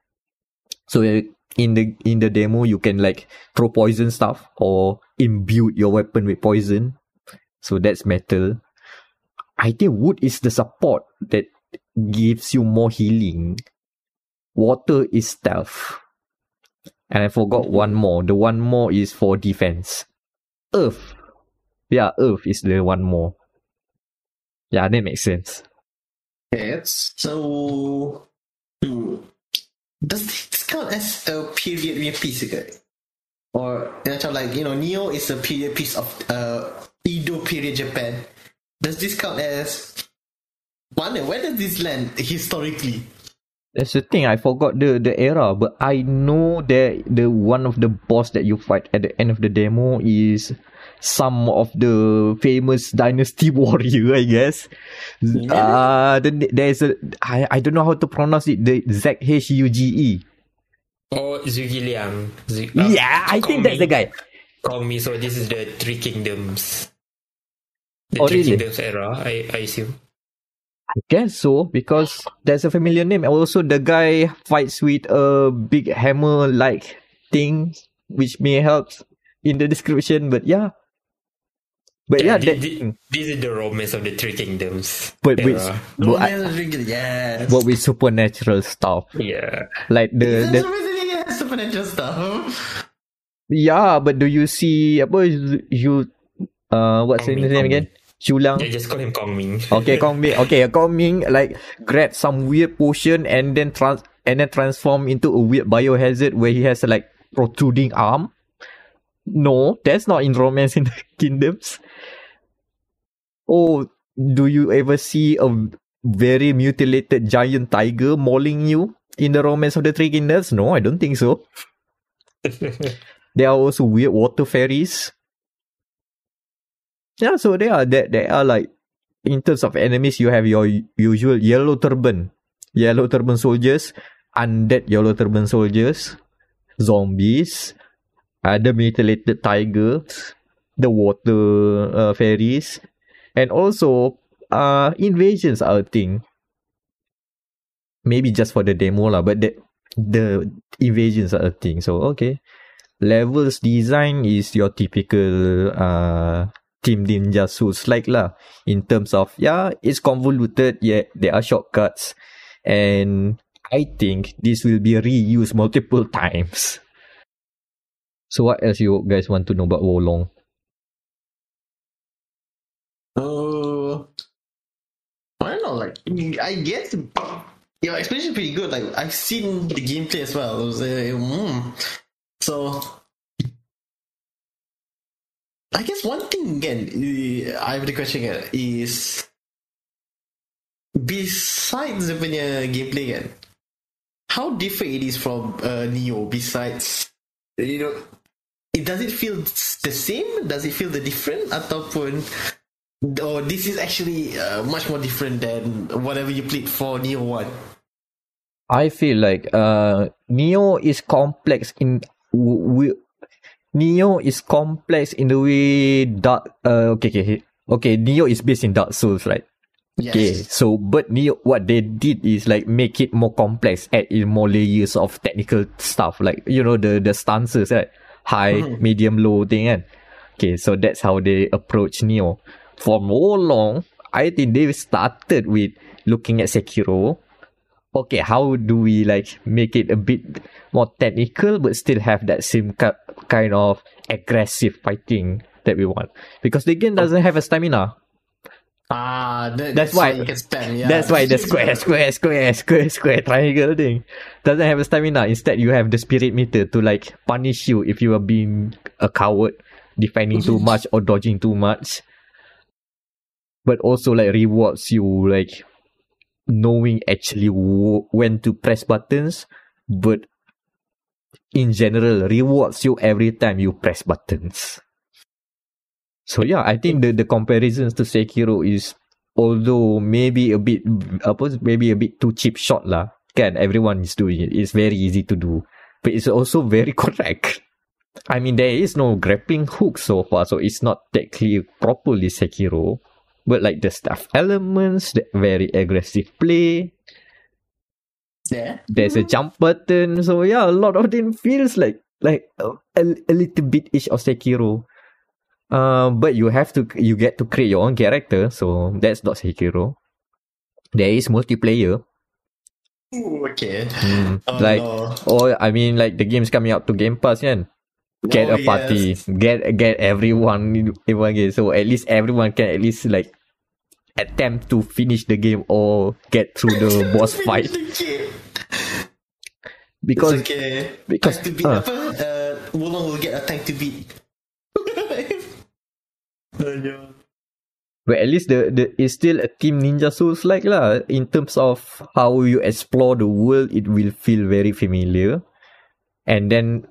So in the demo you can throw poison stuff or imbue your weapon with poison. So that's metal. I think wood is the support that gives you more healing. Water is stealth. And I forgot one more. The one more is for defense. Earth. Yeah, earth is the one more. Yeah, that makes sense. Yes. So... does this count as a period piece again? Or, Nioh is a period piece of Edo period Japan. Does this count as... Where does this land historically? That's the thing, I forgot the era, but I know that the one of the boss that you fight at the end of the demo is some of the famous dynasty warrior, I guess. Yeah. Then there's I don't know how to pronounce it, the ZHUGE. Oh, Zhuge Liang. Yeah, I think that's the guy. Kong Ming, so this is the Three Kingdoms. The Three Kingdoms era, I assume. I guess so, because there's a familiar name. And also, the guy fights with a big hammer-like thing, which may help in the description. But yeah, But yeah, this is the romance of the Three Kingdoms. But with supernatural stuff. Yeah. Like the supernatural stuff. Yeah, but do you see what's his name again? Chulang. Yeah, just call him Kong Ming. Okay, Kong Ming. Okay, Kong Ming like grabs some weird potion and then transform into a weird biohazard where he has like protruding arm. No, that's not in Romance in the Kingdoms. Oh, do you ever see a very mutilated giant tiger mauling you in the Romance of the Three Kingdoms? No, I don't think so. There are also weird water fairies. Yeah, so they are like, in terms of enemies, you have your usual yellow turban soldiers, undead yellow turban soldiers, zombies, the mutilated tigers, the water fairies, and also invasions are a thing. Maybe just for the demo lah, but the invasions are a thing. So okay, levels design is your typical Team Ninjutsu like lah, in terms of it's convoluted. Yeah, there are shortcuts, and I think this will be reused multiple times. So what else you guys want to know about Wolong? I don't know. I guess your explanation is pretty good. Like, I've seen the gameplay as well. It was, so I guess one thing again, I have the question again, is besides the gameplay again, how different it is from Nioh? Besides, does it feel the same? Does it feel the different? Ataupun, or this is actually much more different than whatever you played for Nioh 1? I feel like Nioh is complex in the way Dark. Nioh is based in Dark Souls, right? Yes. Okay, so but Nioh, what they did is like make it more complex, add in more layers of technical stuff, like the stances, right? High, medium, low thing, and okay, so that's how they approach Nioh. For more long, I think they started with looking at Sekiro. Okay, how do we like make it a bit more technical but still have that same kind of aggressive fighting that we want? Because the game doesn't have a stamina. That's why you can spam, yeah. That's why the square triangle thing doesn't have a stamina. Instead, you have the spirit meter to like punish you if you are being a coward, defending too much or dodging too much. But also like rewards you like knowing actually when to press buttons, but in general rewards you every time you press buttons. So yeah, I think the comparisons to Sekiro is, although maybe a bit too cheap shot lah. Can everyone is doing it. It's very easy to do, but it's also very correct. I mean, there is no grappling hook so far, so it's not technically properly Sekiro. But like the staff elements, the very aggressive play. Yeah. There's a jump button. So yeah, a lot of them feels like a little bit each of Sekiro. But you get to create your own character. So that's not Sekiro. There is multiplayer. Ooh, okay. The game's coming up to Game Pass, yeah. Get a party. Yes. Get everyone in one game. So at least everyone can at least like attempt to finish the game or get through the boss fight. Because time to beat Wolong will get a time to beat. But at least it's still a Team Ninja Souls like lah. In terms of how you explore the world, it will feel very familiar, and then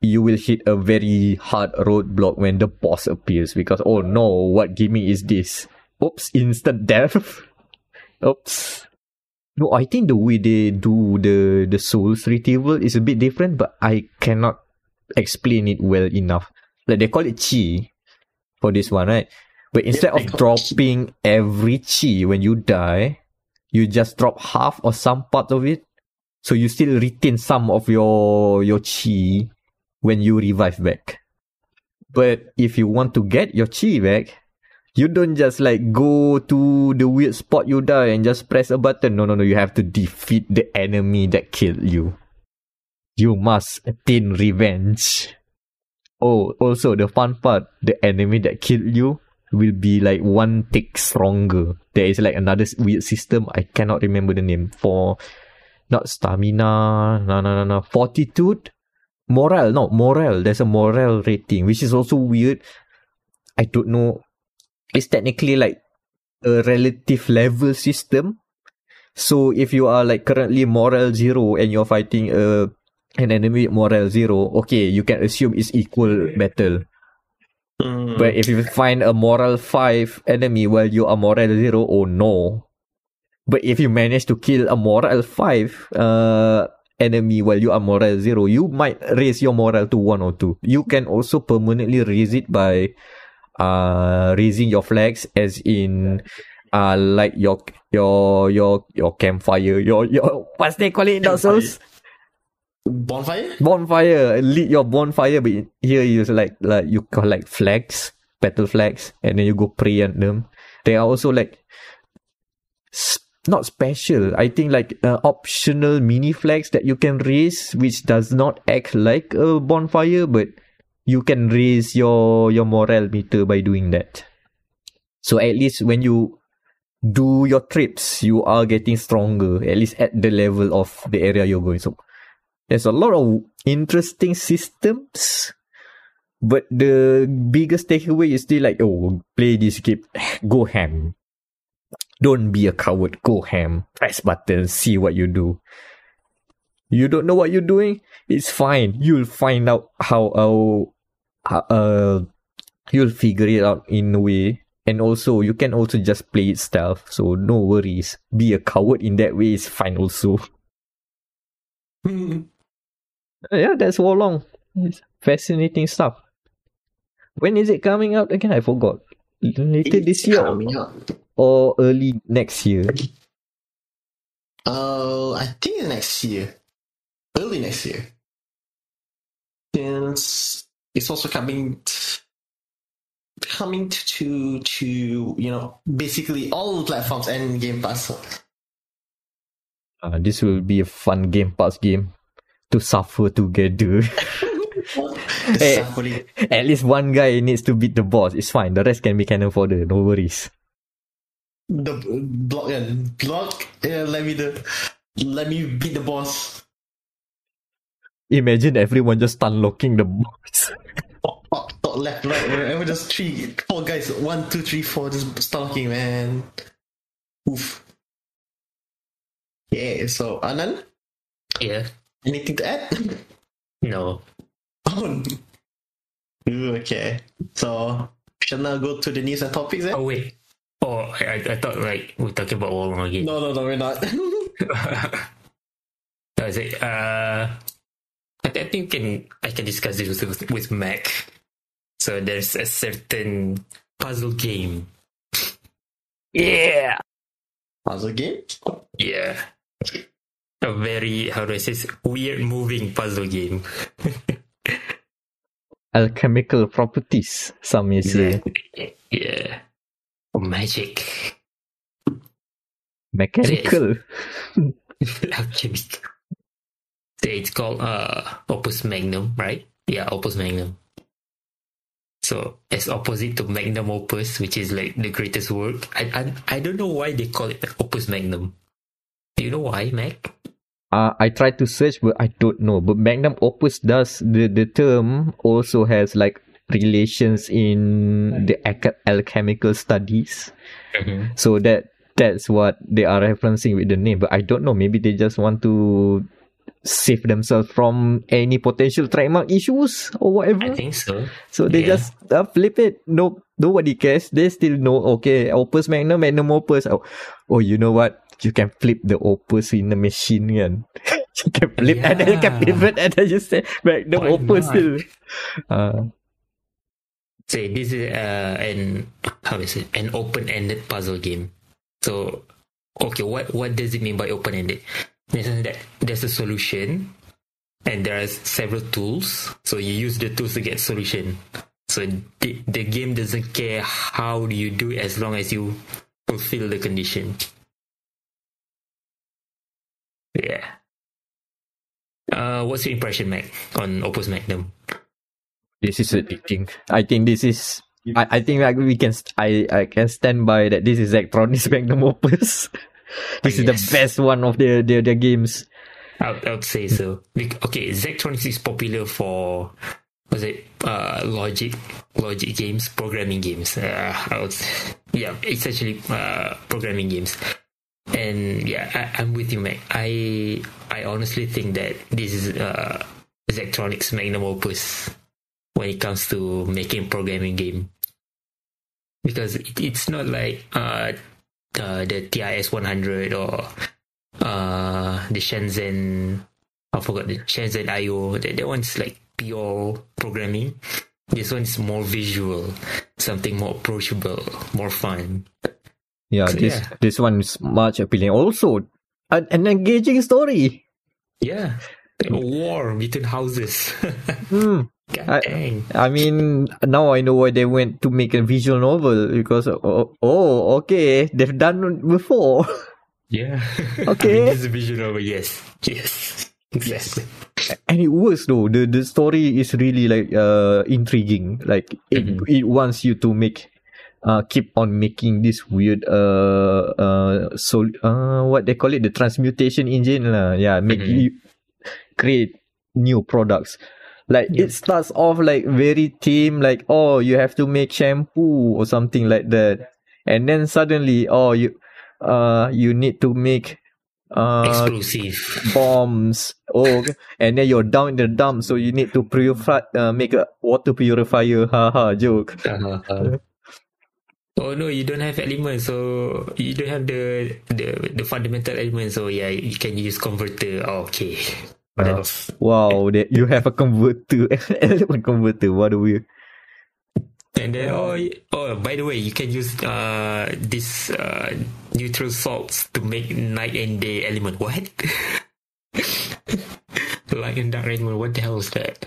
you will hit a very hard roadblock when the boss appears because, oh no, what gimmick is this? Oops, instant death. Oops. No, I think the way they do the souls retrieval is a bit different, but I cannot explain it well enough. Like, they call it chi for this one, right? But instead of dropping every chi when you die, you just drop half or some part of it. So you still retain some of your chi when you revive back. But if you want to get your chi back, You don't just like go to the weird spot you die and just press a button. No. You have to defeat the enemy that killed you. You must attain revenge. Oh, also the fun part, the enemy that killed you will be like one tick stronger. There is like another weird system. I cannot remember the name. For not stamina. No. Fortitude. Morale. There's a morale rating, which is also weird. I don't know. It's technically like a relative level system. So if you are like currently morale 0 and you're fighting an enemy with morale 0, okay, you can assume it's equal battle. But if you find a morale 5 enemy while you are morale 0, oh no. But if you manage to kill a morale 5 enemy while you are morale 0, you might raise your morale to 1 or 2. You can also permanently raise it by raising your flags, as in like your campfire, your what's they call it, not souls? Bonfire. Lead your bonfire, but here you like you collect flags, battle flags, and then you go pray on them. They are also like not special. I think like optional mini flags that you can raise, which does not act like a bonfire, but you can raise your morale meter by doing that. So at least when you do your trips, you are getting stronger, at least at the level of the area you're going. So there's a lot of interesting systems, but the biggest takeaway is still like, oh, play this game, go ham. Don't be a coward, go ham. Press buttons, see what you do. You don't know what you're doing? It's fine. You'll find out how you'll figure it out in a way. And also, you can also just play it stealth. So no worries. Be a coward in that way is fine also. Yeah, that's all long. It's fascinating stuff. When is it coming out again? I forgot. Later this year or early next year? I think next year. Early next year. Since it's also coming to you know, basically all platforms and Game Pass. This will be a fun Game Pass game to suffer together. At least one guy needs to beat the boss. It's fine. The rest can be cannon fodder. No worries. The block. Let me beat the boss. Imagine everyone just stun locking the box. Top left, right, wherever just 3, 4 guys, 1, 2, 3, 4, just stun locking, man. Oof. Yeah. So Anan. Yeah. Anything to add? No. Oh. Okay. So shall now go to the news and topics. Eh? Oh wait. Oh, I thought like we're talking about Wallong again. No, we're not. That's it. I think I can discuss this with Meck. So there's a certain puzzle game. Yeah. Puzzle game? Yeah. A very, how do I say, weird moving puzzle game. Alchemical properties, some may say. Yeah. Magic. Mechanical. Alchemical. It's called Opus Magnum, right? Yeah, Opus Magnum. So it's opposite to Magnum Opus, which is like the greatest work. I don't know why they call it Opus Magnum. Do you know why, Mac? I tried to search, but I don't know. But Magnum Opus does, the term also has like relations in the alchemical studies. Mm-hmm. So that's what they are referencing with the name. But I don't know. Maybe they just want to save themselves from any potential trademark issues or whatever. I think so. So they just flip it. Nope. Nobody cares. They still know, okay, Opus Magnum, Magnum Opus. Oh, you know what? You can flip the Opus in the machine, kan? You can flip and then you can pivot and then you say Magnum Opus still. Say this is an open-ended puzzle game. So, okay, what does it mean by open-ended? There's a solution, and there are several tools. So you use the tools to get solution. So the game doesn't care how you do it as long as you fulfill the condition. Yeah. What's your impression, Mac, on Opus Magnum? This is addicting. I think this is. I think like we can. I can stand by that. This is Zachtronics Magnum Opus. This is the best one of their games. I would say so. Okay, Zachtronics is popular for. Was it logic games, programming games? It's actually programming games. And yeah, I'm with you, Mac. I honestly think that this is Zachtronics Magnum Opus when it comes to making programming game, because it's not like the TIS-100 or the Shenzhen. I forgot the Shenzhen IO. That one's like pure programming. This one's more visual, something more approachable, more fun. This one is much appealing. Also, an engaging story. Yeah, a war between houses. God dang. I mean, now I know why they went to make a visual novel, because okay, they've done it before. Yeah. Okay. I mean, this is a visual novel. Yes. Exactly. And it works though. The story is really like intriguing. Like it wants you to make keep on making this weird what they call it, the transmutation engine lah. Yeah, make you create new products. Like it starts off like very tame, like you have to make shampoo or something like that, and then suddenly you need to make explosive bombs. And then you're down in the dump, so you need to make a water purifier. Haha, joke. Oh no, you don't have elements, so you don't have the fundamental elements. So yeah, you can use converter. Okay. Wow, you have a converter, element converter. What a weird. And then, by the way, you can use this neutral salts to make night and day element. What? Light and dark element. What the hell is that?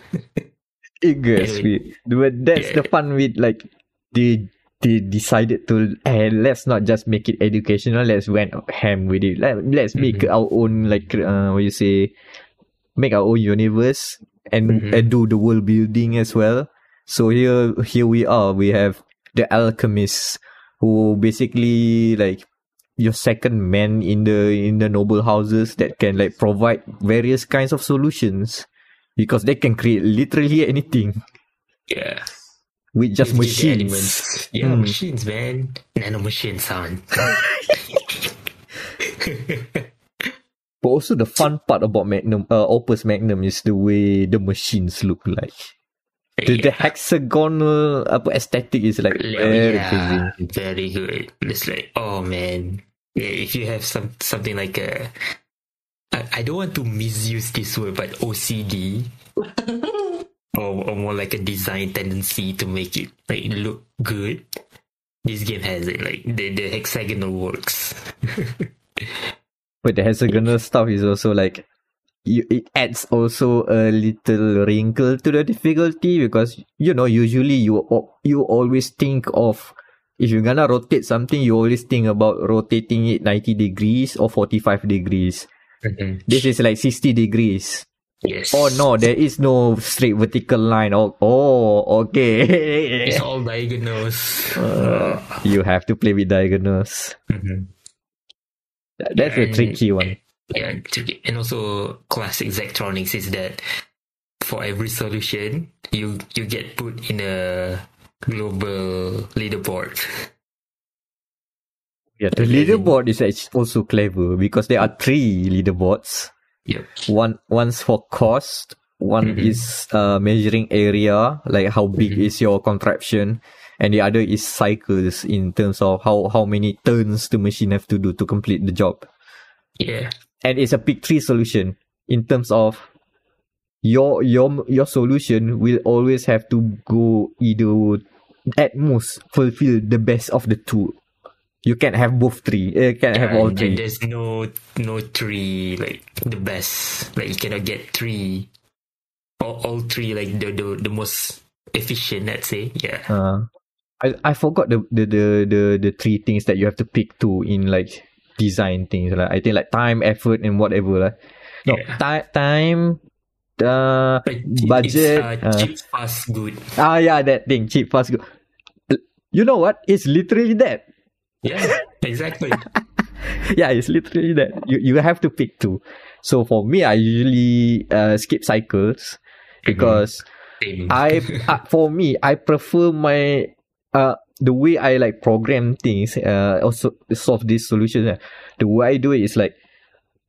It gets weird. But that's the fun with like they decided to let's not just make it educational. Let's went ham with it. Let's make our own, like make our own universe and do the world building as well. So here we are. We have the alchemists, who basically like your second man in the noble houses that can like provide various kinds of solutions, because they can create literally anything. Yeah. With just machines. Yeah, machines, man. Nano machine sound. But also the fun part about Opus Magnum is the way the machines look like. The hexagonal aesthetic is like very crazy. Very good. It's like, oh man, if you have something like a, I don't want to misuse this word, but OCD, or more like a design tendency to make it like look good. This game has it, like the hexagonal works. But the hexagonal stuff is also like, it adds also a little wrinkle to the difficulty, because, you know, usually you always think of, if you're gonna rotate something, you always think about rotating it 90 degrees or 45 degrees. This is like 60 degrees. Yes. Oh no, there is no straight vertical line. Oh, okay. It's all diagonals. You have to play with diagonals. That's a tricky one. Yeah, and also classic Zachtronics is that for every solution, you get put in a global leaderboard. Yeah, the leaderboard is also clever, because there are three leaderboards. Yep. One's for cost, one is measuring area, like how big is your contraption, and the other is cycles, in terms of how many turns the machine have to do to complete the job. Yeah. And it's a pick three solution, in terms of your solution will always have to go either, at most fulfill the best of the two. You can't have both three. You can't have all three. There's no three like the best. Like you cannot get three, all three, like the most efficient, let's say. Yeah. I forgot the three things that you have to pick to in like design things. Like, I think like time, effort, and whatever. Like. No, yeah. Time. Budget, cheap, fast, good. Yeah, that thing, cheap, fast, good. You know what? It's literally that. Yeah, exactly. Yeah, it's literally that. You have to pick two. So for me, I usually skip cycles because I prefer my the way I like program things, also solve these solutions. The way I do it is like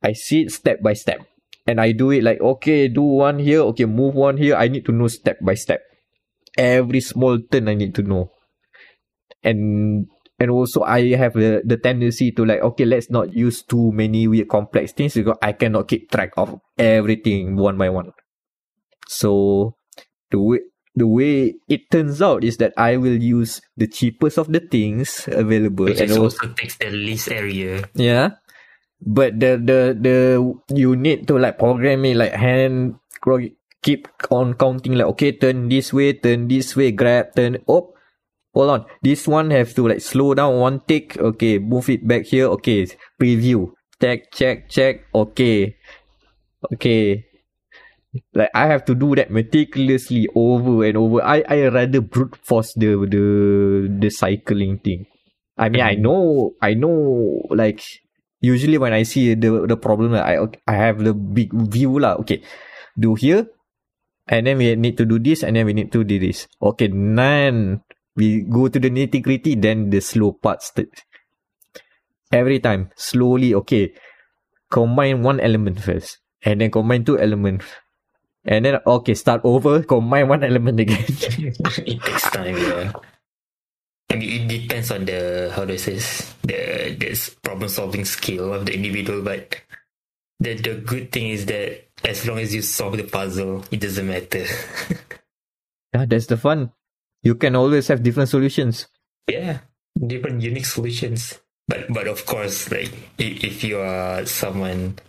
I see it step by step. And I do it like, okay, do one here, okay, move one here. I need to know step by step. Every small turn I need to know. And also I have the tendency to like, okay, let's not use too many weird complex things because I cannot keep track of everything one by one. So the way it turns out is that I will use the cheapest of the things available. Which also takes the least area. Yeah. But the you need to like program it like hand, keep on counting like, okay, turn this way, grab, turn, oh, hold on. This one have to like slow down one tick. Okay, move it back here. Okay, preview. Check. Okay. Like I have to do that meticulously over and over. I rather brute force the cycling thing. I mean, I know like. Usually when I see the problem, I have the big view lah. Okay, do here, and then we need to do this, and then we need to do this. Okay, then we go to the nitty gritty. Then the slow parts. Every time, slowly. Okay, combine one element first, and then combine two elements, and then okay, start over. Combine one element again. It takes time, yeah. And it depends on the problem solving skill of the individual, but the good thing is that as long as you solve the puzzle, it doesn't matter. Yeah, that's the fun. You can always have different solutions. Yeah, different unique solutions. But of course, like if you are someone,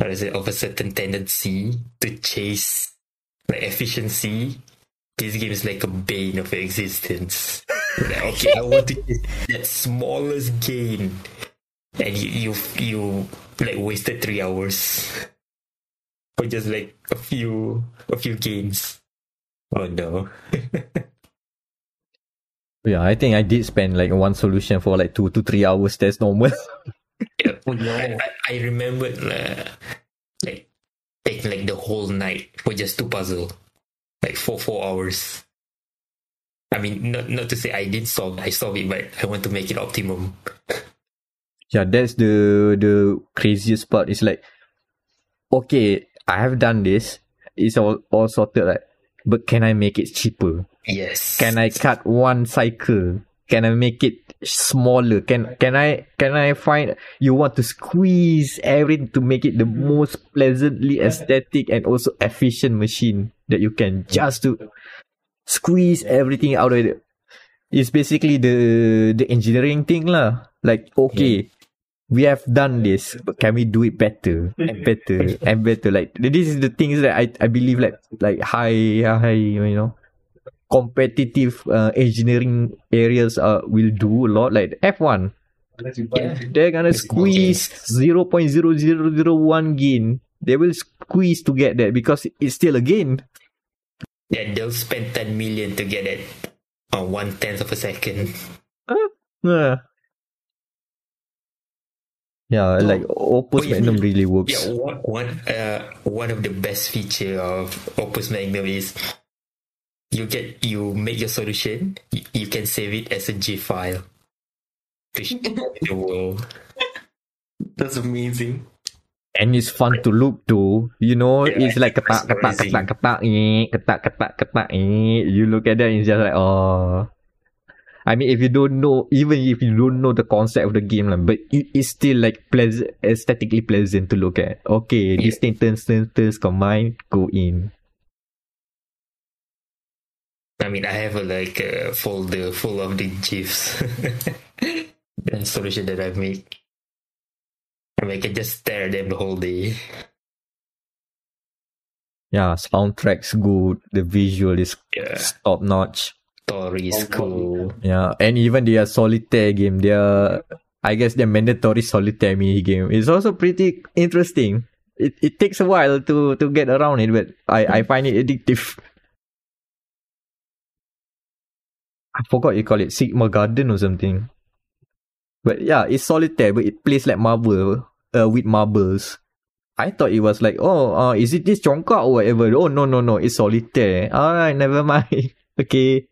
of a certain tendency to chase like efficiency, this game is like a bane of your existence. Like, okay, I want to get that smallest gain, and you like wasted 3 hours for just like a few gains. Oh no! Yeah, I think I did spend like one solution for like 2 to 3 hours. That's normal. Yeah, I remember like taking like the whole night for just two puzzles. Like four hours. I mean, not to say I solve it, but I want to make it optimum. Yeah, that's the craziest part. It's like, okay, I have done this. It's all sorted, right? But can I make it cheaper? Yes. Can I cut one cycle? Can I make it smaller? Can I find? You want to squeeze everything to make it the most pleasantly aesthetic and also efficient machine that you can, just to squeeze everything out of it. It's basically the engineering thing lah. Like, okay, we have done this, but can we do it better and better and better? Like, this is the things that I believe like high you know, competitive engineering areas will do a lot, like F1. Yeah. They're gonna squeeze 0.0001 gain. They will squeeze to get that because it's still a gain. Yeah, they'll spend 10 million to get it on 1/10 of a second. Yeah, so, like Opus Magnum really works. Yeah, one of the best feature of Opus Magnum is you make your solution, you can save it as a GIF file to share with the world. That's amazing. And it's fun to look to, you know. Yeah, it's like ketak ketak. You look at that, and it's just like, oh. I mean, if you don't know, even if you don't know the concept of the game, but it's still like pleasant, aesthetically pleasant to look at. Okay, this thing turns, combine, go in. I mean, I have a folder full of the GIFs and solution that I've made. I mean, I can just stare at them the whole day. Yeah, soundtrack's good. The visual is top notch. Story is cool. Yeah, and even their solitaire game, their I guess their mandatory solitaire mini game is also pretty interesting. It takes a while to get around it, but I find it addictive. I forgot you call it Sigma Garden or something. But yeah, it's solitaire, but it plays like marble, with marbles. I thought it was like, is it this Chongkak or whatever? Oh, no, it's solitaire. Alright, never mind. Okay.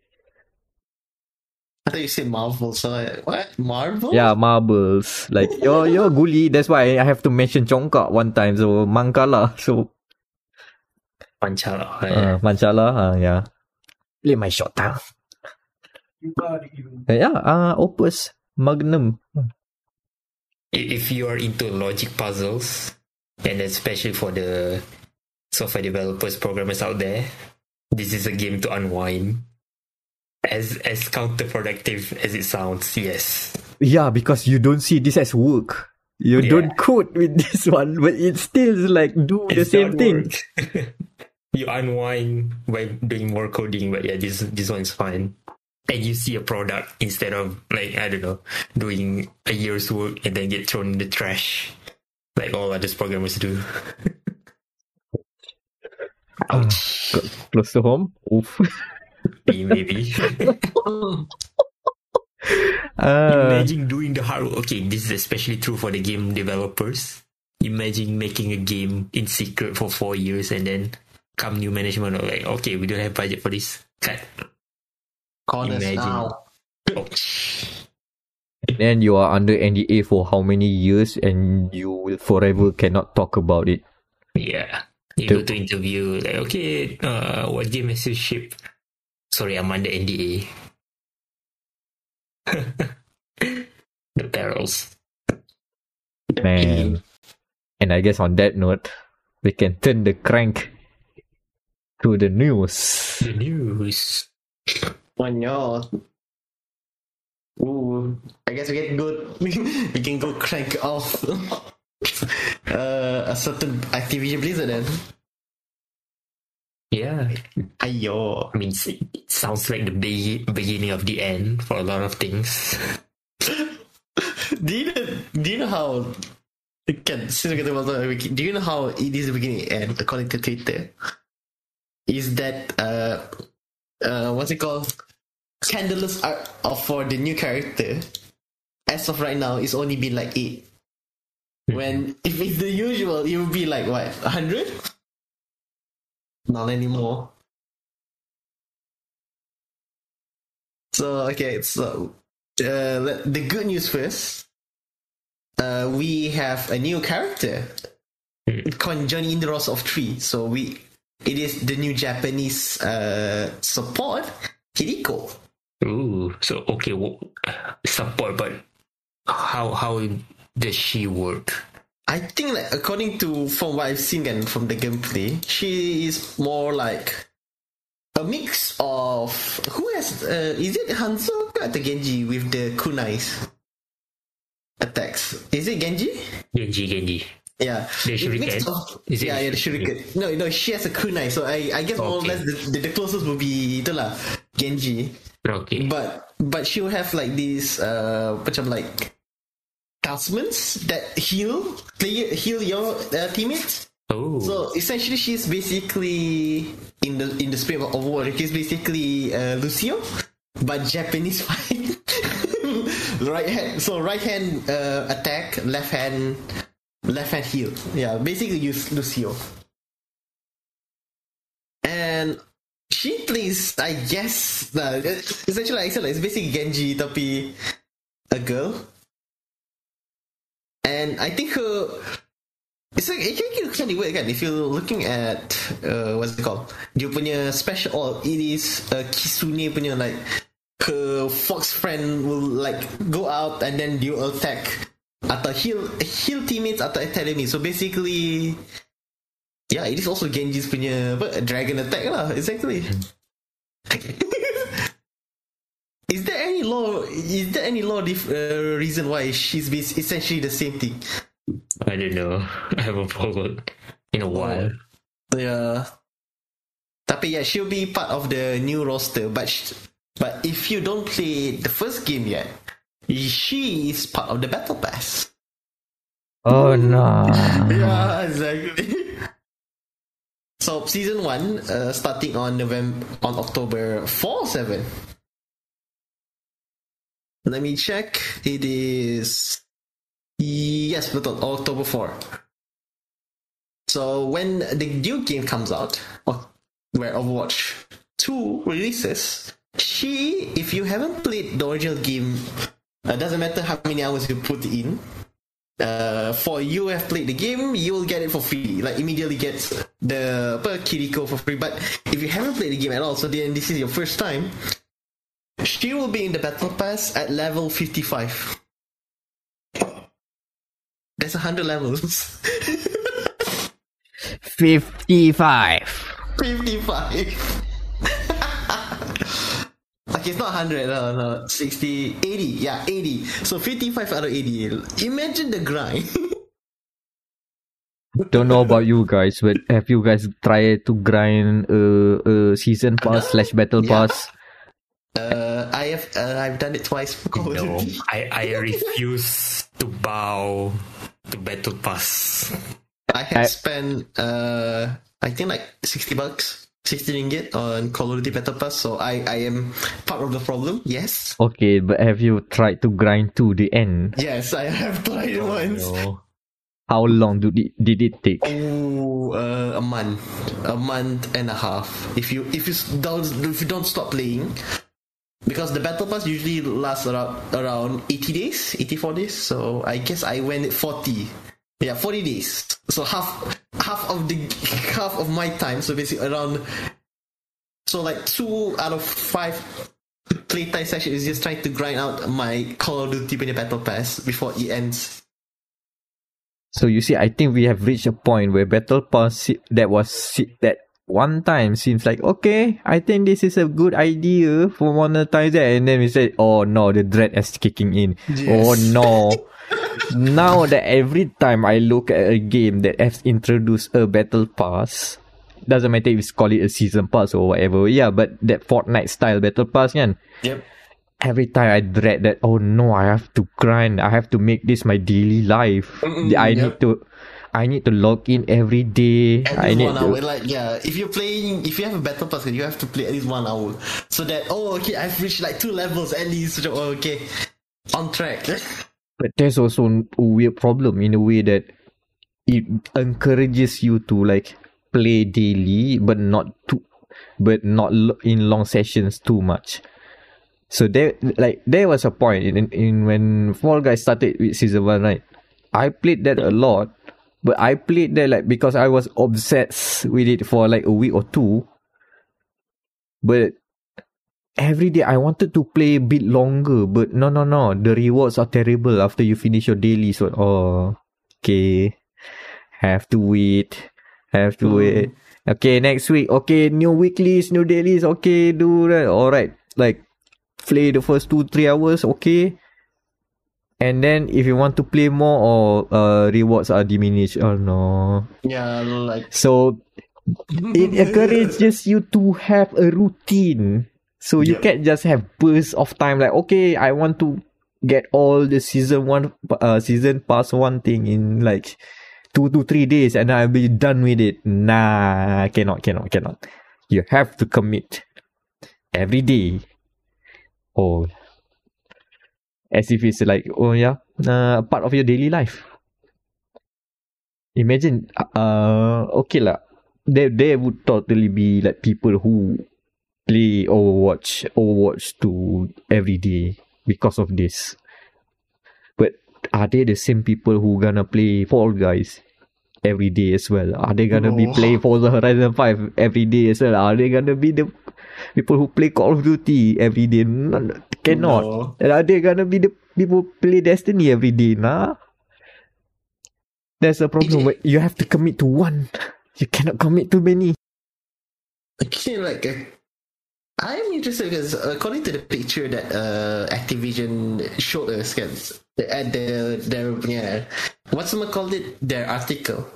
I thought you said marbles, so what? Marbles? Yeah, marbles. Like, you're Guli, that's why I have to mention Chongkak one time, so Mancala, so... Mancala, yeah. Mancala, yeah. Play my shot down. Yeah, Opus Magnum. If you are into logic puzzles, and especially for the software developers, programmers out there, this is a game to unwind. As counterproductive as it sounds, yes. Yeah, because you don't see this as work. You don't code with this one, but it still like the same thing. You unwind by doing more coding, but yeah, this one's fine. And you see a product instead of, like, I don't know, doing a year's work and then get thrown in the trash like all other programmers do. Ouch. Close to home? Oof. Maybe. Imagine doing the hard work. Okay, this is especially true for the game developers. Imagine making a game in secret for 4 years and then come new management or like, okay, we don't have budget for this. Cut. Imagine. Then you are under NDA for how many years and you will forever cannot talk about it. Yeah. You go to interview, like, okay, what game has you shipped? Sorry, I'm under NDA. The perils. Man. And I guess on that note, we can turn the crank to the news. The news. Ooh, I guess we get good. We can go crank off a certain Activision Blizzard then. Yeah. Ayo. I mean, it sounds like the beginning of the end for a lot of things. Do you know how? Do you know how it is the beginning and end according to Twitter? Is that what's it called? Scandalous art for the new character. As of right now, it's only been like 8. When if it's the usual, it would be like what, 100? Not anymore. So okay, so the good news first. We have a new character called Johnny Indros of 3. So it is the new Japanese support Kiriko. Ooh, so okay, well, support, but how does she work? I think that according to from what I've seen and from the gameplay, she is more like a mix of is it Hanzo or the Genji with the kunais attacks? Is it Genji? Genji. Yeah, the shuriken. The shuriken. No, she has a kunai, so I guess more or less the closest would be itulah Genji. Okay. But she will have like these macam like talismans that heal your teammates. Oh. So essentially, she's basically in the spirit of Overwatch. She's basically Lucio, but Japanese fight. Right hand. So right hand attack, left hand heal. Yeah, basically use Lucio. And she plays, I guess, essentially like I said, it's basically Genji, tapi a girl. And I think it's like it can actually work again. If you're looking at what's it called? Dia punya special all, it is Kisune punya, like her fox friend will like go out and then you attack. Atau heal teammates atau attack enemies. So basically, yeah, it is also Genji's punya dragon attack lah. Exactly. Is there any reason why she's essentially the same thing? I don't know. I haven't followed in a while. Yeah. Tapi yeah, she'll be part of the new roster. But if you don't play the first game yet, she is part of the battle pass. Oh no! Yeah, exactly. So season 1 starting on October 4/7. Let me check. It is yes, but on October 4. So when the new game comes out, where Overwatch 2 releases, if you haven't played the original game, it doesn't matter how many hours you put in. For you have played the game, you will get it for free. Like immediately gets the Kiriko for free. But if you haven't played the game at all, so then this is your first time, she will be in the battle pass at level 55. That's 100 levels. 55. Okay, it's not 100, no, 60, 80, yeah, 80. So 55 out of 80. Imagine the grind. Don't know about you guys, but have you guys tried to grind season pass / battle pass? I've done it twice. No, I refuse to bow to battle pass. I had spent I think like $60. 60 ringgit on Call of Duty Battle Pass, so I am part of the problem, yes. Okay, but have you tried to grind to the end? Yes, I have tried once. No. How long did it take? A month. A month and a half. If you don't stop playing, because the Battle Pass usually lasts around 80 days, 84 days, so I guess I went 40. Yeah, 40 days. So half of my time. So basically around. So like 2 out of 5 playtime session is just trying to grind out my Call of Duty Battle Pass before it ends. So you see, I think we have reached a point where Battle Pass that one time seems like okay. I think this is a good idea for monetize it, and then we said, oh no, the dread is kicking in. Yes. Oh no. Now that every time I look at a game that has introduced a battle pass, doesn't matter if it's called it a season pass or whatever, yeah, but that Fortnite style battle pass, kan? Yep. Every time I dread that, oh no, I have to grind, I have to make this my daily life. I need to log in every day. If you're playing, if you have a battle pass, you have to play at least 1 hour, so that I've reached like 2 levels at least. Okay, on track. But there's also a weird problem in a way that it encourages you to like play daily, but not in long sessions too much. So there was a point in when Fall Guys started with season 1, right? I played that a lot, but I played that like because I was obsessed with it for like a week or two. But every day I wanted to play a bit longer, but no. The rewards are terrible after you finish your daily. So okay, have to wait. Okay, next week. Okay, new weeklies, new dailies. Okay, do that. All right, like play the first 2-3 hours. Okay, and then if you want to play more or rewards are diminished. Oh no. Yeah, like so. It encourages you to have a routine. So you can't just have bursts of time like, okay, I want to get all the season pass 1 thing in like 2 to 3 days and I'll be done with it. Nah, cannot. You have to commit every day. Oh, as if it's like, part of your daily life. Imagine, there would totally be like people who play Overwatch 2 every day because of this. But are they the same people who gonna play Fall Guys every day as well? Are they gonna be playing Forza Horizon 5 every day as well? Are they gonna be the people who play Call of Duty every day? No, cannot. No. And are they gonna be the people who play Destiny every day? Nah. There's a problem where you have to commit to one. You cannot commit to many. Okay, like I'm interested because according to the picture that Activision showed us at their what's it called, their article,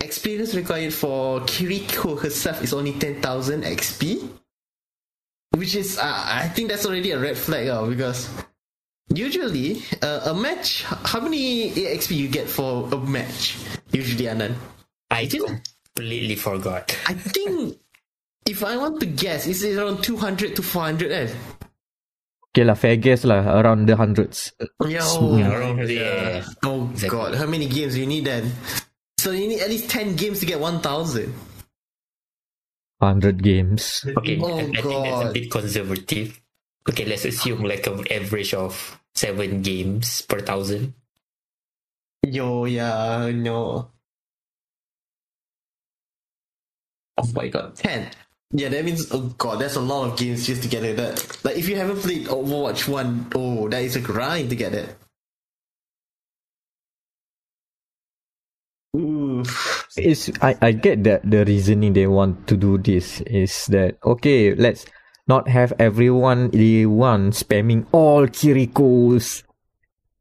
experience required for Kiriko herself is only 10,000 XP, which is I think that's already a red flag because usually a match, how many XP you get for a match usually, Anan? I completely forgot. I think if I want to guess, it's around 200 to 400 Okay lah, fair guess lah, around the hundreds. Yeah. Oh exactly. God, how many games do you need then? So you need at least 10 games to get 1,000. 100 games. Okay, oh, I think that's a bit conservative. Okay, let's assume like an average of 7 games per 1,000. Oh my God, 10. Yeah, that means, oh god, that's a lot of games just to get it. Like, if you haven't played Overwatch 1, oh, that is a grind to get it. Ooh. I get that the reasoning they want to do this is that, okay, let's not have everyone spamming all Kirikos.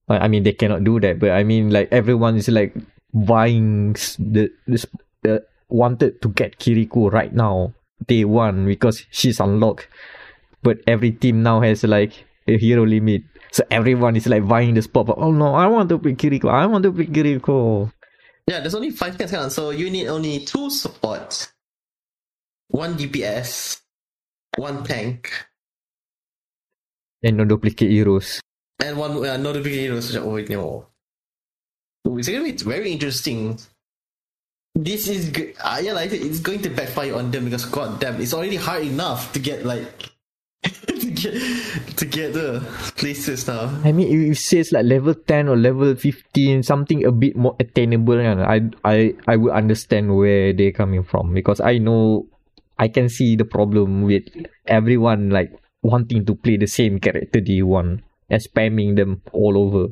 I mean, they cannot do that, but I mean, like, everyone is, like, buying the wanted to get Kiriko right now. Day one, because she's unlocked, but every team now has like a hero limit, so everyone is like vying the spot. But oh no, I want to pick Kiriko. Yeah, there's only 5 things, so you need only 2 supports, 1 DPS, 1 tank, and no duplicate heroes. And one no duplicate heroes. Oh no, it's gonna be very interesting. This is good. Yeah, like it's going to backfire on them because goddamn, it's already hard enough to get like to get the places now. I mean, if it says like level 10 or level 15, something a bit more attainable, I would understand where they're coming from, because I know I can see the problem with everyone like wanting to play the same character they want and spamming them all over.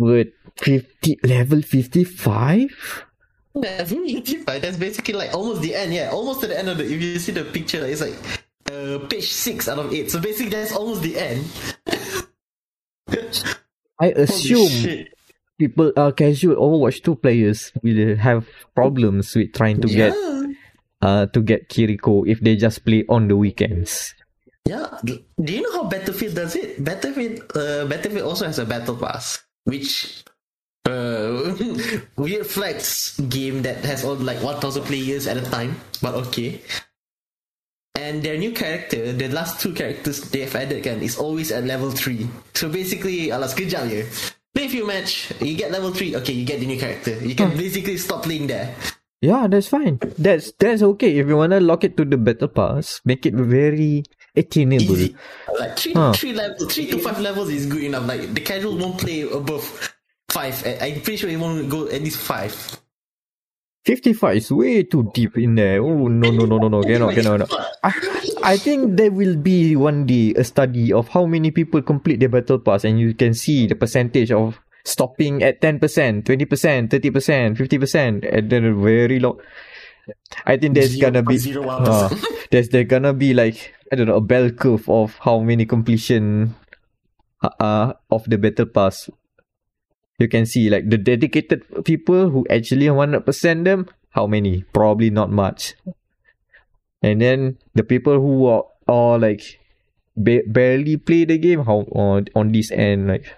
With 50 level 55? Level 55, that's basically like almost the end, almost to the end of the, if you see the picture, it's like page 6 out of 8, so basically that's almost the end. I assume people are casual Overwatch 2 players will have problems with trying to get Kiriko if they just play on the weekends. Yeah, do you know how Battlefield does it? Battlefield also has a battle pass, which weird flex game that has all like 1,000 players at a time, but okay. And their new character, the last 2 characters they've added, is always at level 3. So basically, alas kejap je. Play a few match, you get level 3, okay, you get the new character. You can basically stop playing there. Yeah, that's fine. That's okay. If you wanna lock it to the battle pass, make it very attainable. Easy. Like three to five levels is good enough. Like the casual won't play above 5. I'm pretty sure it won't go at least 5. 55 is way too deep in there. Oh no. Cannot. I think there will be one day a study of how many people complete the battle pass, and you can see the percentage of stopping at 10%, 20%, 30%, 50%, and then very low. I think there's gonna be there's gonna be like, I don't know, a bell curve of how many completion of the battle pass. You can see like the dedicated people who actually 100% them, how many? Probably not much. And then the people who are like barely play the game, how on this end, like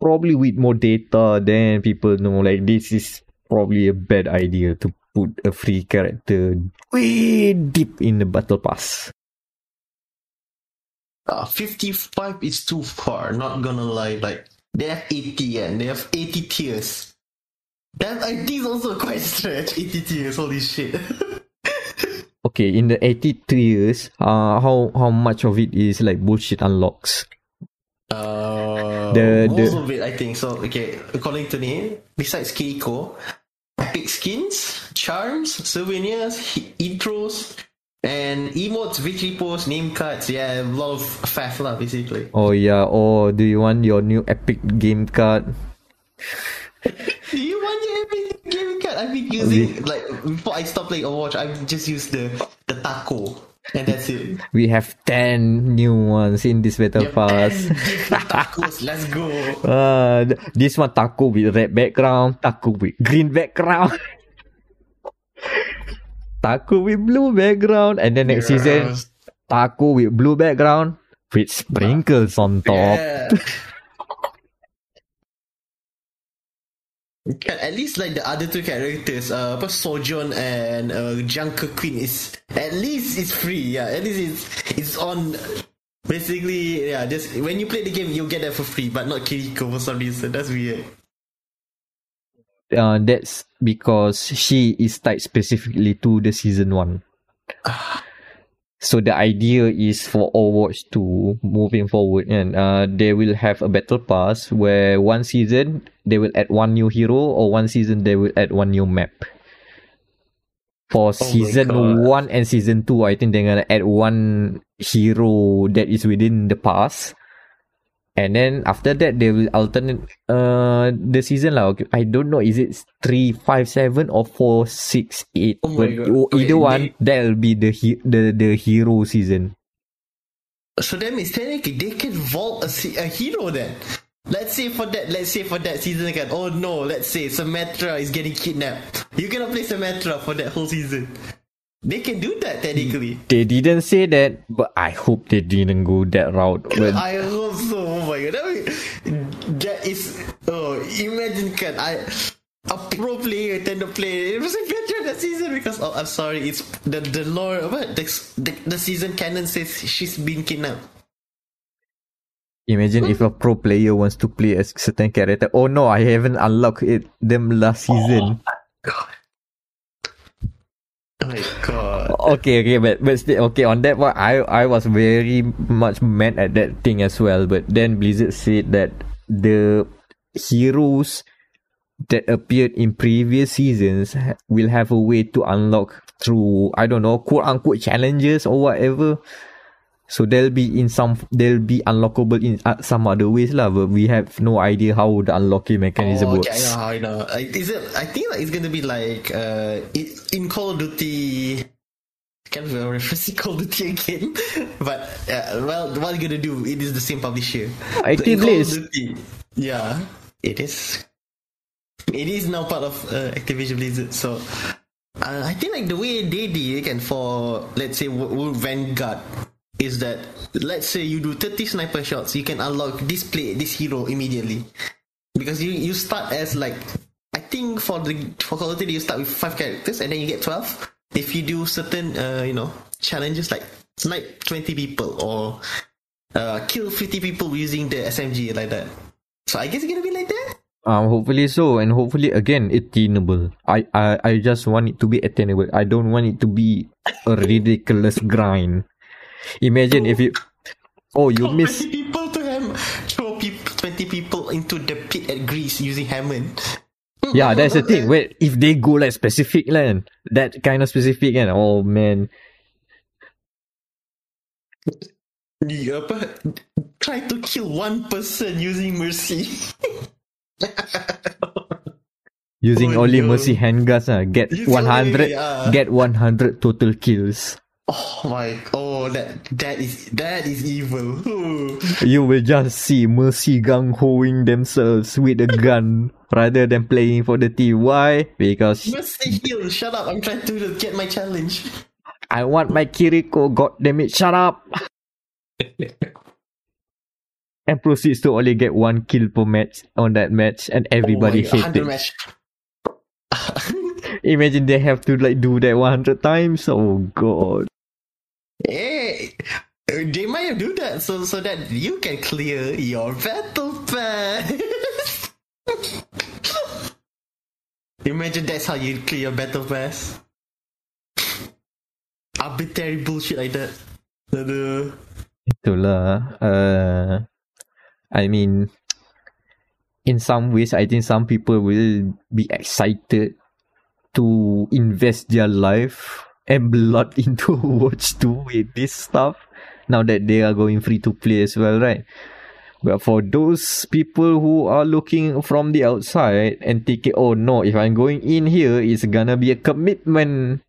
probably with more data, then people know like this is probably a bad idea to put a free character way deep in the battle pass. 55 is too far, not gonna lie. Like they have 80 and they have 80 tiers. That I think is also quite stretch. 80 tiers, holy shit. Okay, in the 80 tiers, how much of it is like bullshit unlocks? Most of it, I think. So, okay, according to me, besides Kiriko, epic skins, charms, souvenirs, intros, and emotes, victory posts, name cards. Yeah, a lot of faff lah, basically. Oh, yeah. Or do you want your new epic game card? Do you want your epic game card? I've been using, before I stopped playing Overwatch, I've just used the taco. And that's it. We have 10 new ones in this battle pass. Tacos, let's go. This one taco with red background, taco with green background, taco with blue background, and then next season, taco with blue background with sprinkles on top. Yeah. At least like the other two characters, Sojourn and Junker Queen is at least it's free. Yeah, at least it's on. Basically, yeah, just when you play the game, you get that for free, but not Kiriko for some reason. That's weird. That's because she is tied specifically to the season 1. So the idea is for Overwatch 2 moving forward, and they will have a battle pass where one season they will add one new hero, or one season they will add one new map. For season 1 and season 2, I think they're gonna add one hero that is within the pass, and then after that they will alternate the season lah. Okay, I don't know, is it 3, 5, 7 or 4, 6, 8? Oh my God. Either one, that'll be the hero season. So that means technically they can vault a hero then. Let's say for that season again. Oh no, let's say Symmetra is getting kidnapped. You cannot play Symmetra for that whole season. They can do that technically. They didn't say that, but I hope they didn't go that route. I hope so. Oh my God, that is. Oh, imagine can a pro player tend to play. It was a better that season because I'm sorry, it's the lore. What the season canon says she's been kidnapped. Imagine if a pro player wants to play a certain character. Oh no, I haven't unlocked them last season. Oh my god. Okay, but still, okay, on that one, I was very much mad at that thing as well. But then Blizzard said that the heroes that appeared in previous seasons will have a way to unlock through, I don't know, quote-unquote challenges or whatever. So they'll be unlockable in some other ways lah, but we have no idea how the unlocking mechanism works. I know. I think like it's gonna be like in Call of Duty. Can't remember if it's Call of Duty again, but well, what are you gonna do? It is the same publisher. I think it is. Yeah, it is. It is now part of Activision Blizzard. So I think like the way they did again for, let's say, Vanguard. Is that, let's say you do 30 sniper shots, you can unlock this hero immediately, because you start as like, I think for Call of Duty you start with 5 characters and then you get 12 if you do certain challenges like snipe 20 people or kill 50 people using the SMG like that. So I guess it's gonna be like that. Hopefully so, and hopefully again attainable. I just want it to be attainable. I don't want it to be a ridiculous grind. Imagine if you... Oh, you miss... 20 people to throw 20 people into the pit at Greece using Hammond. Yeah, that's the thing. Wait, if they go like specific land, that kind of specific land, oh man. Yeah, try to kill one person using Mercy. Using Mercy handguns, get 100, get 100 total kills. Oh my! That is evil. You will just see Mercy gung-hoing themselves with a gun rather than playing for the team. Why? Because Mercy heal. Shut up! I'm trying to get my challenge. I want my Kiriko. God damn it! Shut up! And proceeds to only get 1 kill per match on that match, and everybody hated it. Imagine they have to like do that 100 times. Oh god. Hey, they might do that so that you can clear your battle pass. Imagine that's how you clear your battle pass. Arbitrary bullshit like that. Itulah. I mean, in some ways, I think some people will be excited to invest their life and blood into Overwatch 2 with this stuff now that they are going free to play as well, right? But for those people who are looking from the outside and thinking, oh no, if I'm going in here, it's gonna be a commitment.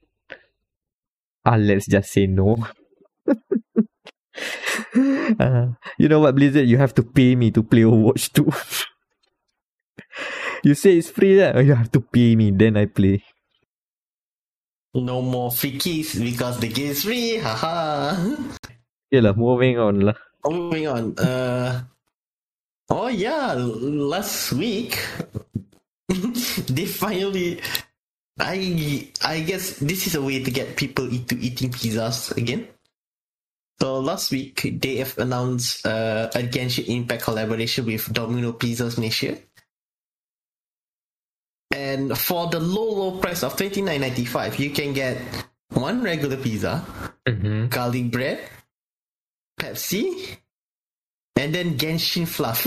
Let's just say no. You know what, Blizzard? You have to pay me to play Overwatch 2. You say it's free, right? You have to pay me, then I play. No more free keys because the game is free. Haha. Okay lah, moving on lah. Moving on. Oh yeah, last week they finally. I guess this is a way to get people into eating pizzas again. So last week they have announced a Genshin Impact collaboration with Domino Pizzas Malaysia. And for the low price of $29.95, you can get one regular pizza, garlic bread, Pepsi, and then Genshin fluff.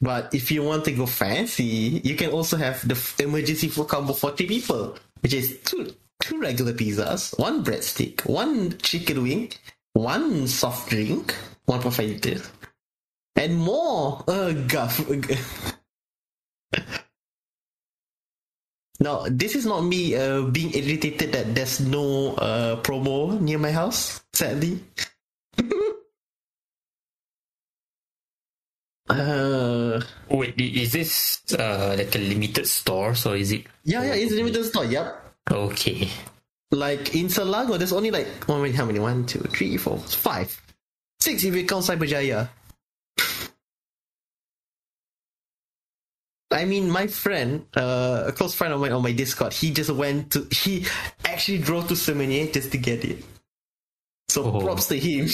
But if you want to go fancy, you can also have the emergency food combo for 3 people, which is two regular pizzas, one breadstick, one chicken wing, one soft drink, 1.5 liters, and more. Now, this is not me being irritated that there's no promo near my house, sadly. Wait, is this like a limited store? So is it? Yeah, it's a limited store. Yep. Okay. Like in Selangor, there's only like how many? 1, 2, 3, 4, 5, 6 if you count Cyberjaya. I mean, my friend, a close friend of mine on my Discord, he actually drove to Seminye just to get it. So props to him.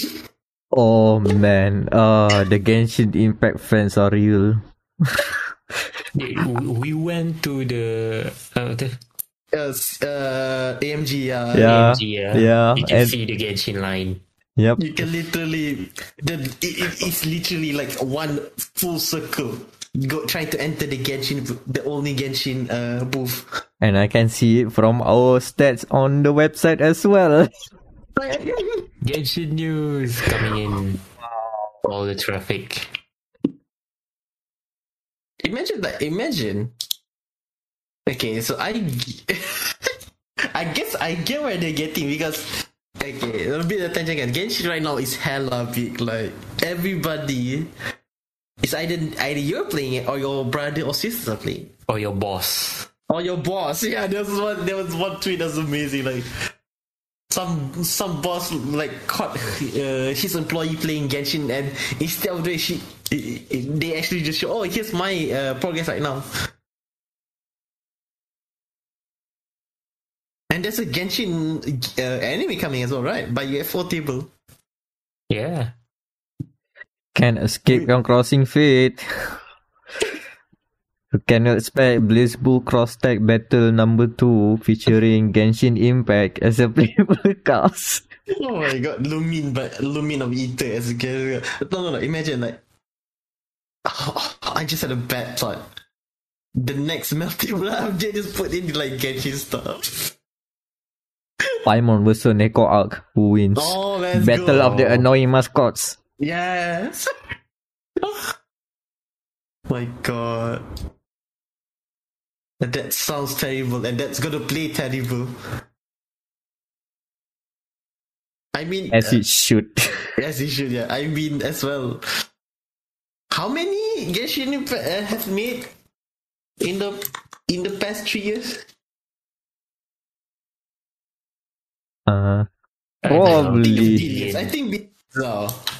Oh man, the Genshin Impact fans are real. We went to the AMG, you can see the Genshin line. Yep, you can literally it's literally like one full circle. Go try to enter the only Genshin booth, and I can see it from our stats on the website as well. Genshin news coming in. All the traffic. Imagine that. Imagine. Okay, so I guess I get where they're getting, because okay, a bit of attention again. Genshin right now is hella big. Like everybody, it's either you're playing it or your brother or sister playing, or your boss. Yeah, there was one tweet that's amazing. Like. Some boss like caught his employee playing Genshin, and instead of doing they actually just show, oh, here's my progress right now. And there's a Genshin anime coming as well, right? By UFO table. Yeah. Can't escape from crossing fate. You cannot expect Blazblue Cross-Tag Battle number 2 featuring Genshin Impact as a playable cast. Oh my god, Lumin of Ether as a character. No, imagine like... Oh, I just had a bad thought. The next melting round, they just put in like Genshin stuff. Paimon vs Neko Arc, who wins? Oh, Battle of the Annoying Mascots. Yes! My god. That sounds terrible, and that's gonna play terrible. I mean, as it should. Yeah. I mean, as well. How many Genshin have made in the past 3 years? Probably. I think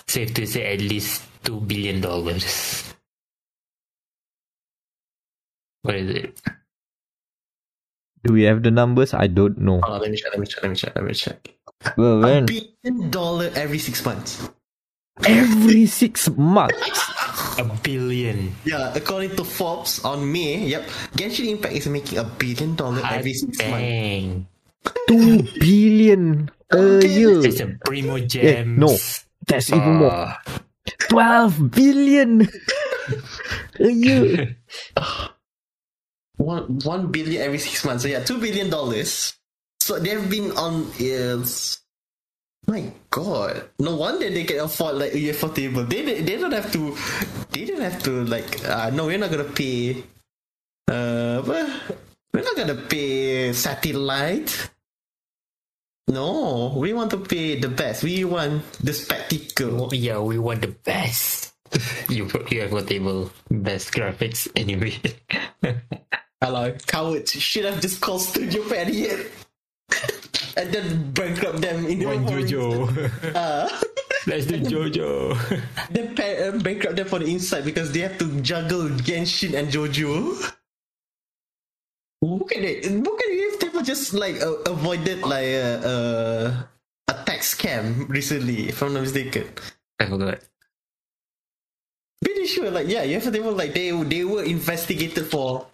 safe to say at least $2 billion. What is it? Do we have the numbers? I don't know. Oh, let me check. Well, $1 billion every 6 months. Every 6 months? $1 billion. Yeah, according to Forbes on May, yep, Genshin Impact is making $1 billion every 6 months. $2 billion a year. It's a Primogems. Yeah, no, that's even more. $12 billion a year. 1 billion every 6 months. So yeah, $2 billion. So they've been on is. My god! No wonder they can afford like UFO table. They don't have to. They don't have to like. No, we're not gonna pay. We're not gonna pay satellite. No, we want to play the best. We want the spectacle. Yeah, we want the best. You put your table best graphics anyway. Hello, cowards should have just called Studio Trigger and then bankrupt them in the JoJo. Let's do JoJo. Then bankrupt them for the inside because they have to juggle Genshin and JoJo. Look at it. Look at it. People just like avoided like a tax scam recently, if I'm not mistaken. I forgot. Pretty sure, like yeah, you have to like they were investigated for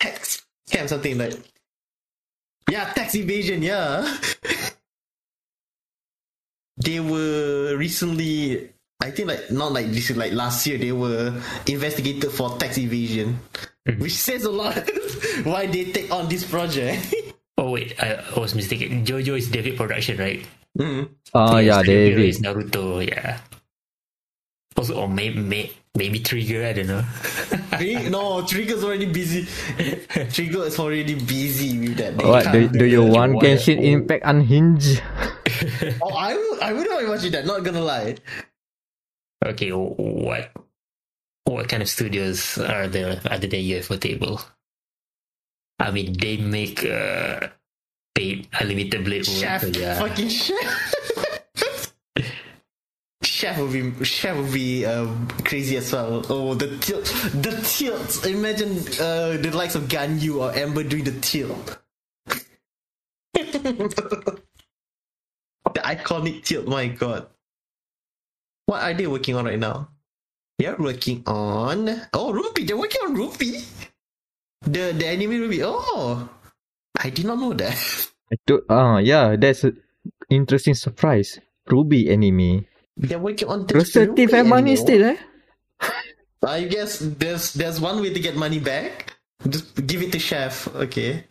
tax scam, something like yeah, tax evasion, yeah. They were recently, I think like not like this is like last year, they were investigated for tax evasion. Which says a lot why they take on this project. Oh wait, I was mistaken. JoJo is David Production, right? Mm-hmm. Oh yeah, David is Naruto, yeah. Also, or maybe Trigger, I don't know. No, Trigger's already busy. Trigger is already busy with that. What, do you want Genshin Impact Unhinged? Oh, I would not imagine that, not gonna lie. Okay, what kind of studios are there other than UFO Table? I mean, they make paid Unlimited Blade Chef, World, yeah. Fucking Chef. Chef would be crazy as well. Oh, the tilt. Imagine the likes of Ganyu or Amber doing the tilt. The iconic tilt. My God, what are they working on right now? They're working on... Oh, Ruby! They're working on Ruby! The anime Ruby. Oh! I did not know that. Yeah, that's an interesting surprise. Ruby anime. They're working on... Rosative have money still, eh? I guess there's one way to get money back. Just give it to Chef. Okay.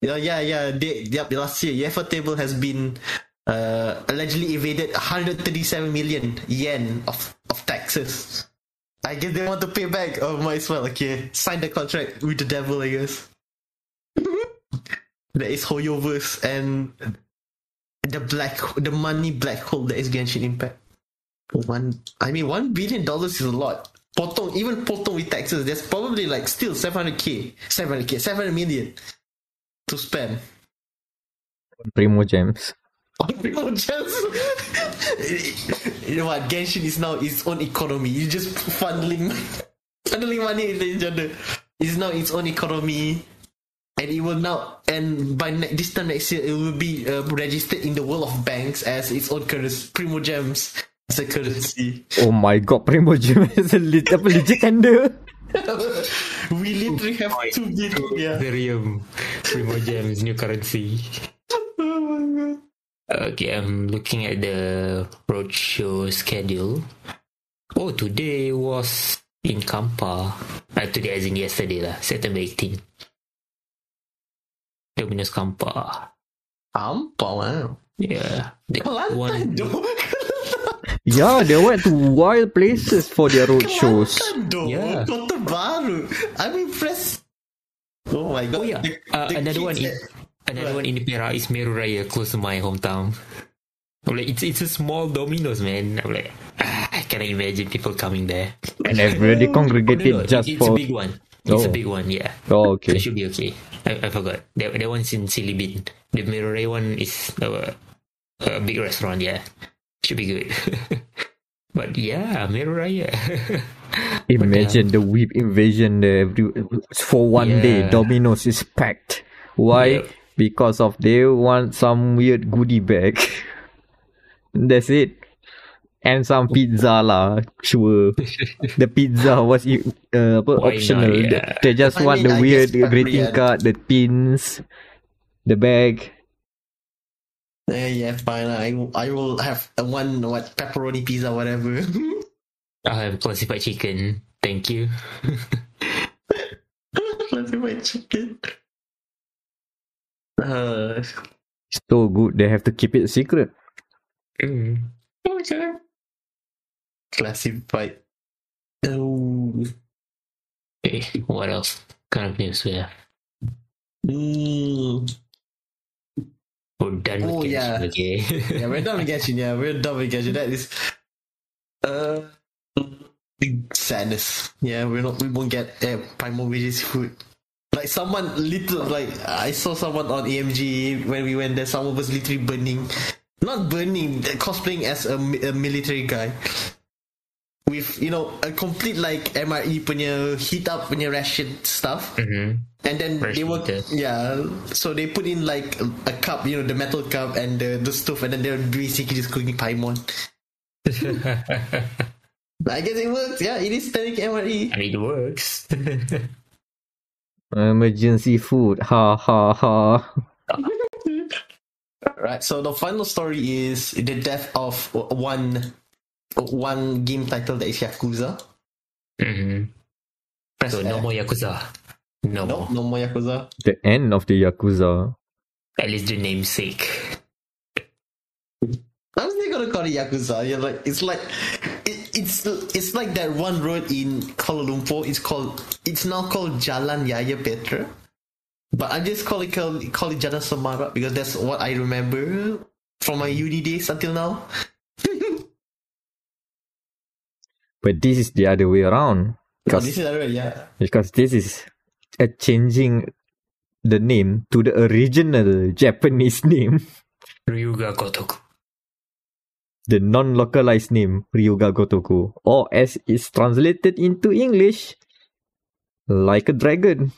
Yeah. Last year, Yeffa Table has been... allegedly evaded 137 million yen of taxes. I guess they want to pay back. Oh, might as well. Okay, sign the contract with the devil, I guess. That is Hoyoverse and the money black hole that is Genshin Impact. $1 billion is a lot. Potong with taxes, there's probably like still 700 million to spend. Primogems. You know what? Genshin is now its own economy. It's just funneling money into each other. It's now its own economy, and it will now. And by this time next year, it will be registered in the world of banks as its own currency. Primogems as a currency. Oh my God! Primogems is a legit tender. We literally have to be Ethereum. Primogems new currency. Oh my God. Okay, I'm looking at the roadshow schedule. Oh, today was in Kampar. Today as in yesterday, September 18. Dominus Kampar. Kampar, wow. Yeah. Yeah, they went to wild places for their roadshows. Yeah. I'm impressed. Oh my God. Oh, yeah. Another one is... Another one in Pera is Meru Raya, close to my hometown. I'm like, it's a small Domino's, man. I'm like, I cannot imagine people coming there. And everybody congregated for... It's a big one. It's a big one, yeah. Oh, okay. So it should be okay. I forgot. That one's in Silibin. The Meru Raya one is a big restaurant, yeah. Should be good. But yeah, Meru Raya. Imagine the whip invasion there. For one day, Domino's is packed. Why? Yep. Because of they want some weird goodie bag. That's it. And some pizza sure. The pizza was optional. Not, yeah. They just want the weird greeting card, the pins, the bag. Yeah, fine. I will have one pepperoni pizza, whatever. I'll have classified chicken. Thank you. Classified chicken. So good, they have to keep it secret. Okay. Classified. Oh. Hey, what else? Kind of news we have. We're done with Genshin, okay? Yeah, we're done with Genshin, yeah. We're done with Genshin. That is... sadness. Yeah, we won't get Primogems food. Like someone I saw someone on AMG when we went there, someone was literally cosplaying as a military guy. With, a complete MRE punya heat up punya ration stuff. Mm-hmm. And then so they put in a cup, the metal cup and the stove, and then they're basically just cooking Paimon. I guess it works. Yeah, it is static MRE. I mean, it works. Emergency food. Ha ha ha. Right. So the final story is the death of one game title that is Yakuza. Mm-hmm. No more Yakuza. No more Yakuza. The end of the Yakuza. At least the namesake. I'm still gonna call it Yakuza. Yeah, it's like that one road in Kuala Lumpur. It's now called Jalan Yaya Petra, but I just call it Jalan Semara because that's what I remember from my uni days until now. But this is the other way around. Because this is changing the name to the original Japanese name, Ryuga Gotoku. The non-localized name, Ryuga Gotoku, or as it's translated into English, Like a Dragon.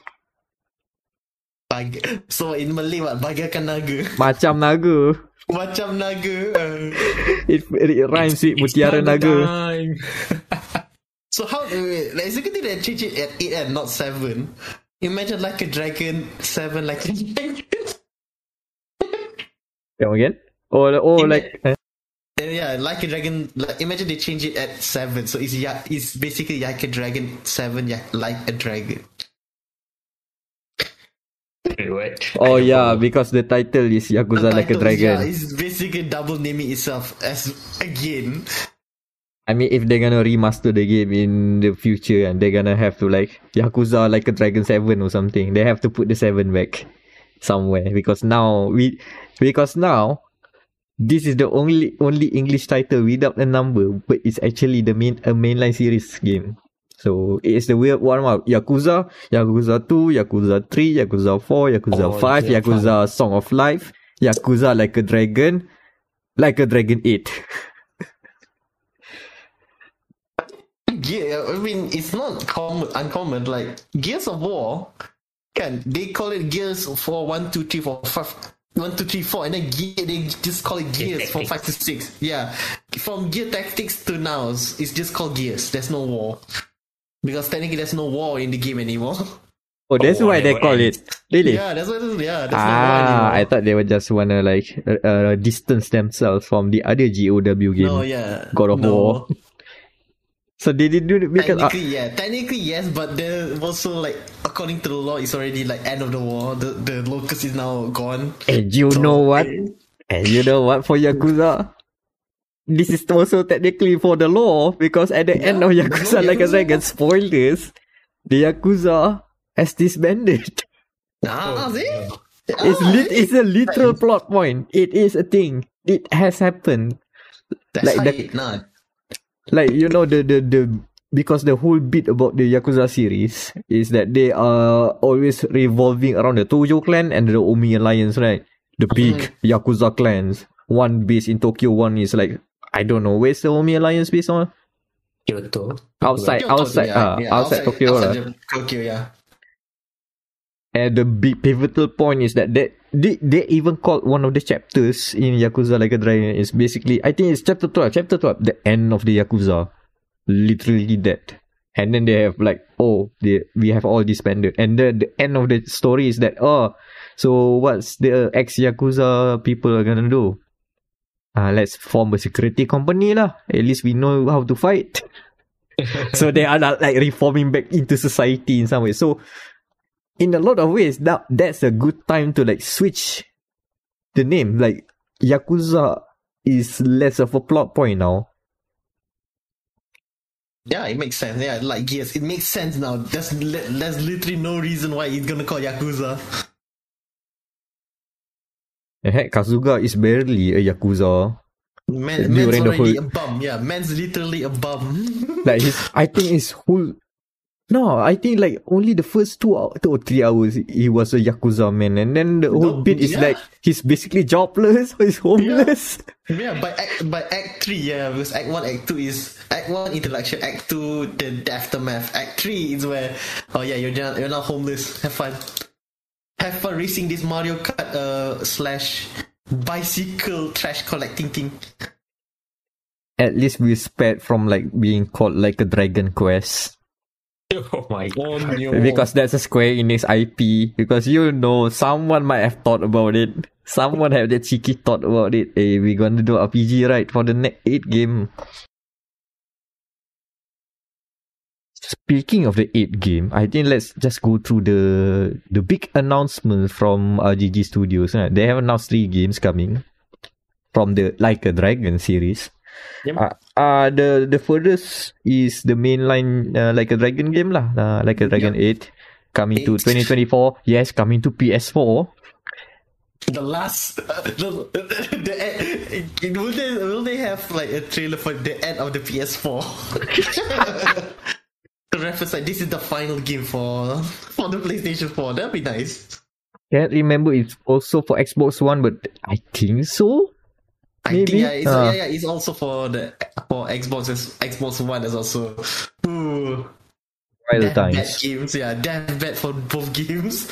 So in Malay, what? Bagaikan naga. Macam naga. Macam naga. It rhymes with mutiara naga. So how do we... Is it going to change it at 8 and not 7? Imagine Like a Dragon, 7 Like a Dragon. Come again? Like a Dragon. Imagine they change it at 7, so it's basically Like a Dragon 7, Like a Dragon. What? Oh yeah, because the title is Yakuza Like a Dragon. Yeah, it's basically double naming itself as again. I mean, if they're gonna remaster the game in the future and they're gonna have to Yakuza Like a Dragon 7 or something, they have to put the 7 back somewhere because now. This is the only English title without a number, but it's actually a mainline series game. So it's the weird one out. Yakuza, Yakuza 2, Yakuza 3, Yakuza 4, Yakuza 5, Yakuza Song of Life, Yakuza Like a Dragon 8. Yeah, I mean it's not uncommon. Gears of War, they call it Gears of War 1, 2, 3, 4, 5. 1, 2, 3, 4, and then they just call it Gears from 5 to 6. Yeah. From Gear Tactics to now, it's just called Gears. There's no war. Because technically there's no war in the game anymore. Oh, that's why they call it. Really? Yeah, that's why no war anymore. I thought they would just want to distance themselves from the other GOW game. No, yeah. God of War. So they didn't do it because... Technically, yes, but there also according to the law, it's already end of the war. The locust is now gone. And you know what for Yakuza? This is also technically for the law because at the end of Yakuza Like a Dragon, spoilers, the Yakuza has disbanded. It's a literal plot point. It is a thing. It has happened. Because the whole bit about the Yakuza series is that they are always revolving around the Tojo clan and the Omi alliance, right? The big Yakuza clans. One based in Tokyo, one is where's the Omi alliance based on? Kyoto. Outside Tokyo. And the big pivotal point is that they even called one of the chapters in Yakuza Like a Dragon is basically, I think it's chapter 12, the end of the Yakuza. Literally that. And then they have we have all disbanded. And then the end of the story is that, so what's the ex-Yakuza people are gonna do? Let's form a security company lah. At least we know how to fight. So they are not reforming back into society in some way. So, in a lot of ways, that's a good time to switch the name. Yakuza is less of a plot point now. Yeah, it makes sense. Yeah, yes, it makes sense now. There's literally no reason why it's gonna call Yakuza. And heck, Kasuga is barely a Yakuza. Man's already a bum. Yeah, man's literally a bum. Like I think like only the first 2 or 3 hours he was a Yakuza man, and then the whole bit is like he's basically jobless or he's homeless. Yeah, by act 3, yeah, because act 1, act 2 is act 1 intellectual, act 2 the aftermath, act 3 is where you're not homeless. Have fun racing this Mario Kart slash bicycle trash collecting thing. At least we're spared from like being called like a Dragon Quest. Oh my god. Because that's a Square Enix IP. Because you know, someone might have thought about it. Someone had that cheeky thought about it. Hey, we're gonna do RPG, right? For the next 8 game. Speaking of the 8 game, I think let's just go through the big announcement from RGG Studios. Right? They have announced 3 games coming from the Like a Dragon series. Yep. The furthest is the mainline Like a Dragon game lah, Like a Dragon 8 coming to 2024. Yes, coming to PS4. The last will they have like a trailer for the end of the PS4? The reference like this is the final game for the PlayStation 4. That'd be nice. Can't remember it's also for Xbox One, but I think so. Maybe? I think it's also for Xbox One is also. Ooh, deathbed games, yeah, deathbed for both games.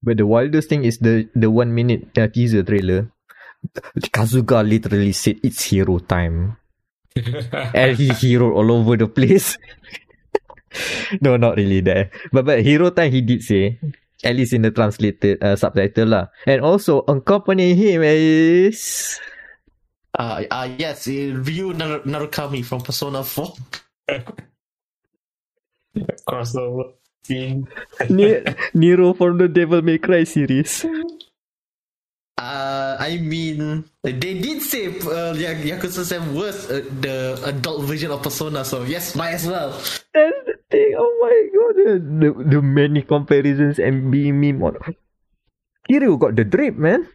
But the wildest thing is the 1-minute teaser trailer. Kazuga literally said it's hero time, and he heroed all over the place. No, not really there, but hero time he did say. At least in the translated subtitle lah. And also accompanying him is. Yes, Ryu Narukami from Persona 4. Crossover. Nero from the Devil May Cry series. I mean, they did say Yakuza 7 was the adult version of Persona, so yes, might as well. That's the thing, oh my god, the many comparisons and meme on. Kiryu got the drip, man.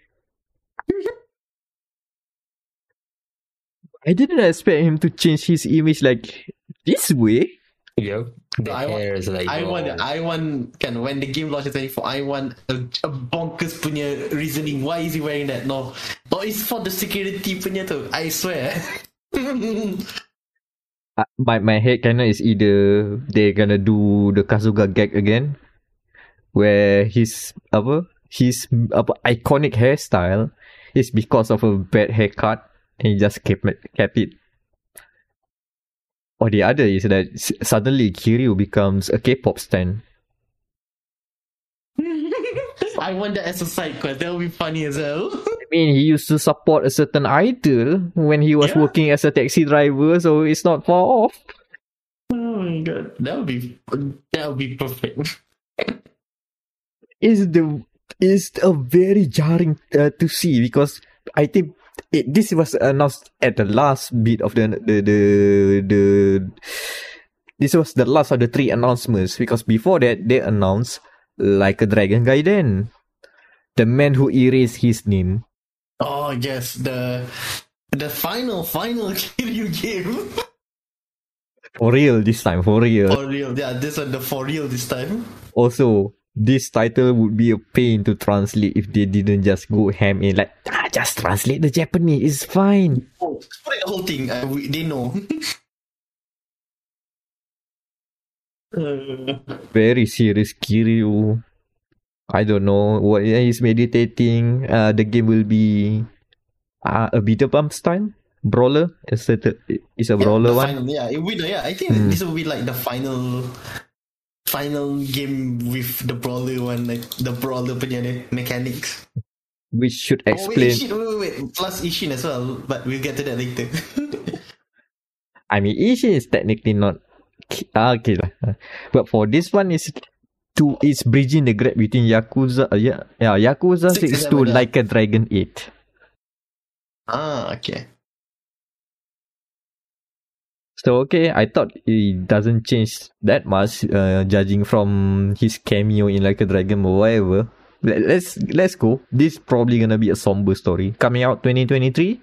I didn't expect him to change his image like this way. Yeah, I want, when the game launches 24, I want a bonkers punya reasoning. Why is he wearing that? No, but it's for the security punya too. I swear. My head canon is either they're gonna do the Kazuga gag again, where his iconic hairstyle is because of a bad haircut. And he just kept it. Or the other is that suddenly Kiryu becomes a K-pop stan. I want that as a side quest. That would be funny as hell. I mean, he used to support a certain idol when he was working as a taxi driver, so it's not far off. Oh my god, that would be perfect. It's very jarring to see, because I think. This was announced at the last bit of the This was the last of the 3 announcements, because before that they announced Like a Dragon Gaiden, the man who erased his name. Oh yes, the final Kiryu game. For real this time. Yeah, this one the for real this time. Also, this title would be a pain to translate if they didn't just go ham in like just translate the Japanese, it's fine. Oh, the whole thing, they know. Very serious Kiryu. I don't know what he's meditating. The game will be a beat up style brawler. It's a brawler one. Final, yeah, it will. Yeah, I think this will be like the final game with the brawler one, like the brawler mechanics, which should explain. Wait, plus Ishin as well, but we'll get to that later. I mean, Ishin is technically not okay, but for this one is bridging the gap between Yakuza, Yakuza 6 to Like a Dragon 8. Ah, okay. So, okay, I thought it doesn't change that much, judging from his cameo in Like a Dragon or whatever. Let's go. This is probably gonna be a somber story. Coming out 2023.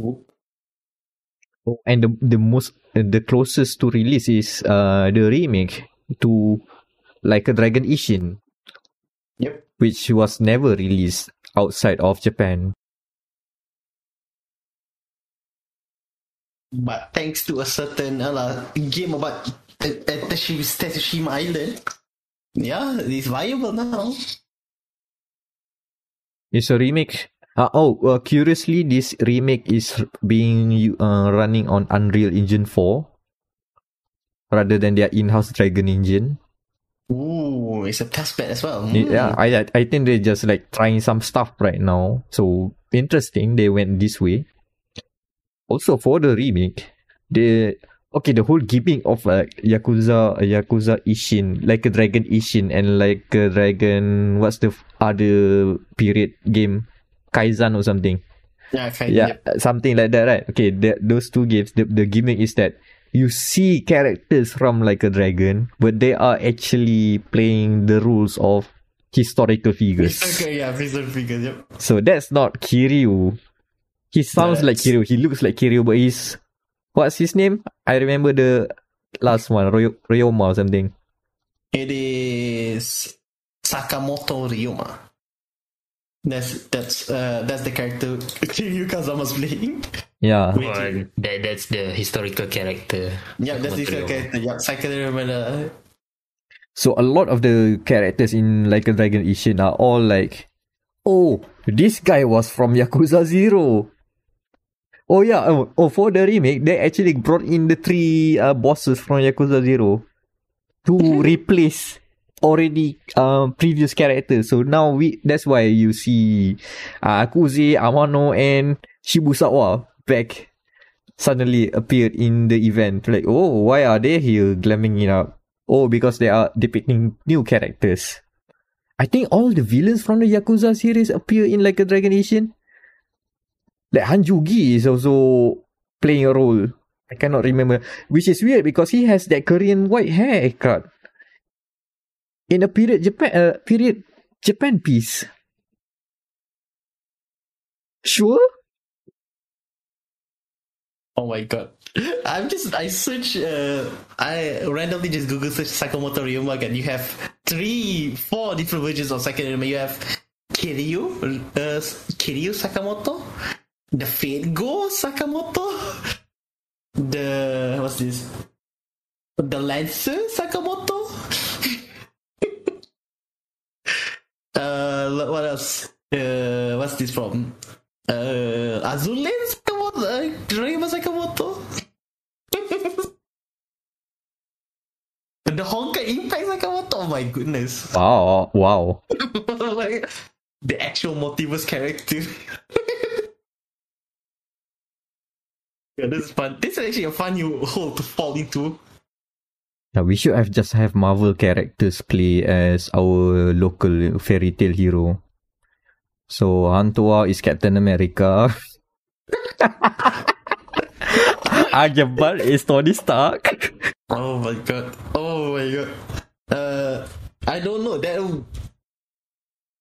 Oh. Oh, and the closest to release is the remake to Like a Dragon Ishin. Yep. Which was never released outside of Japan. But thanks to a certain game about Tetsushima Island, yeah, it's viable now. It's a remake. Curiously, this remake is being running on Unreal Engine 4 rather than their in-house Dragon Engine. Ooh, it's a test bed as well. Yeah, I think they're just like trying some stuff right now. So interesting, they went this way. Also for the remake, the whole gimmick of Yakuza Ishin, Like a Dragon Ishin, and Like a Dragon, what's the other period game? Kaizen or something. Something like that, right? Okay, those two games, the gimmick is that you see characters from Like a Dragon, but they are actually playing the roles of historical figures. Okay, yeah, historical figures, yep. So that's not Kiryu. He sounds like Kiryu, he looks like Kiryu, but he's... What's his name? I remember the last one, Ryoma or something. It is Sakamoto Ryoma. That's the character Kiryu Kazama's playing. Yeah. That's the historical character. Yeah, that's the historical character. Yeah, Sakamoto. So a lot of the characters in Like a Dragon Ishin are all like, oh, this guy was from Yakuza 0. Oh yeah, for the remake, they actually brought in the three bosses from Yakuza 0 to replace already previous characters. So now that's why you see Akuze, Amano, and Shibusawa back suddenly appeared in the event. Like, oh, why are they here glamming it up? Oh, because they are depicting new characters. I think all the villains from the Yakuza series appear in Like a Dragon Ishin. Like Hanjugi is also playing a role. I cannot remember, which is weird because he has that Korean white haircut. In a period Japan piece. Sure? Oh my god. I randomly just Google search Sakamoto Ryoma and you have 3-4 different versions of Sakamoto Ryoma. You have Kiryu Sakamoto, the Fate Go Sakamoto, the Lancer Sakamoto. What else? What's this from? Azulin Sakamoto? Ryoma Sakamoto? The Honkai Impact Sakamoto? Oh my goodness. Wow. Like, the actual Motivus character. Yeah, this is fun. This is actually a fun new hole to fall into. Yeah, we should have just have Marvel characters play as our local fairy tale hero. So Hantua is Captain America. Ajabal is Tony Stark. Oh my god. I don't know.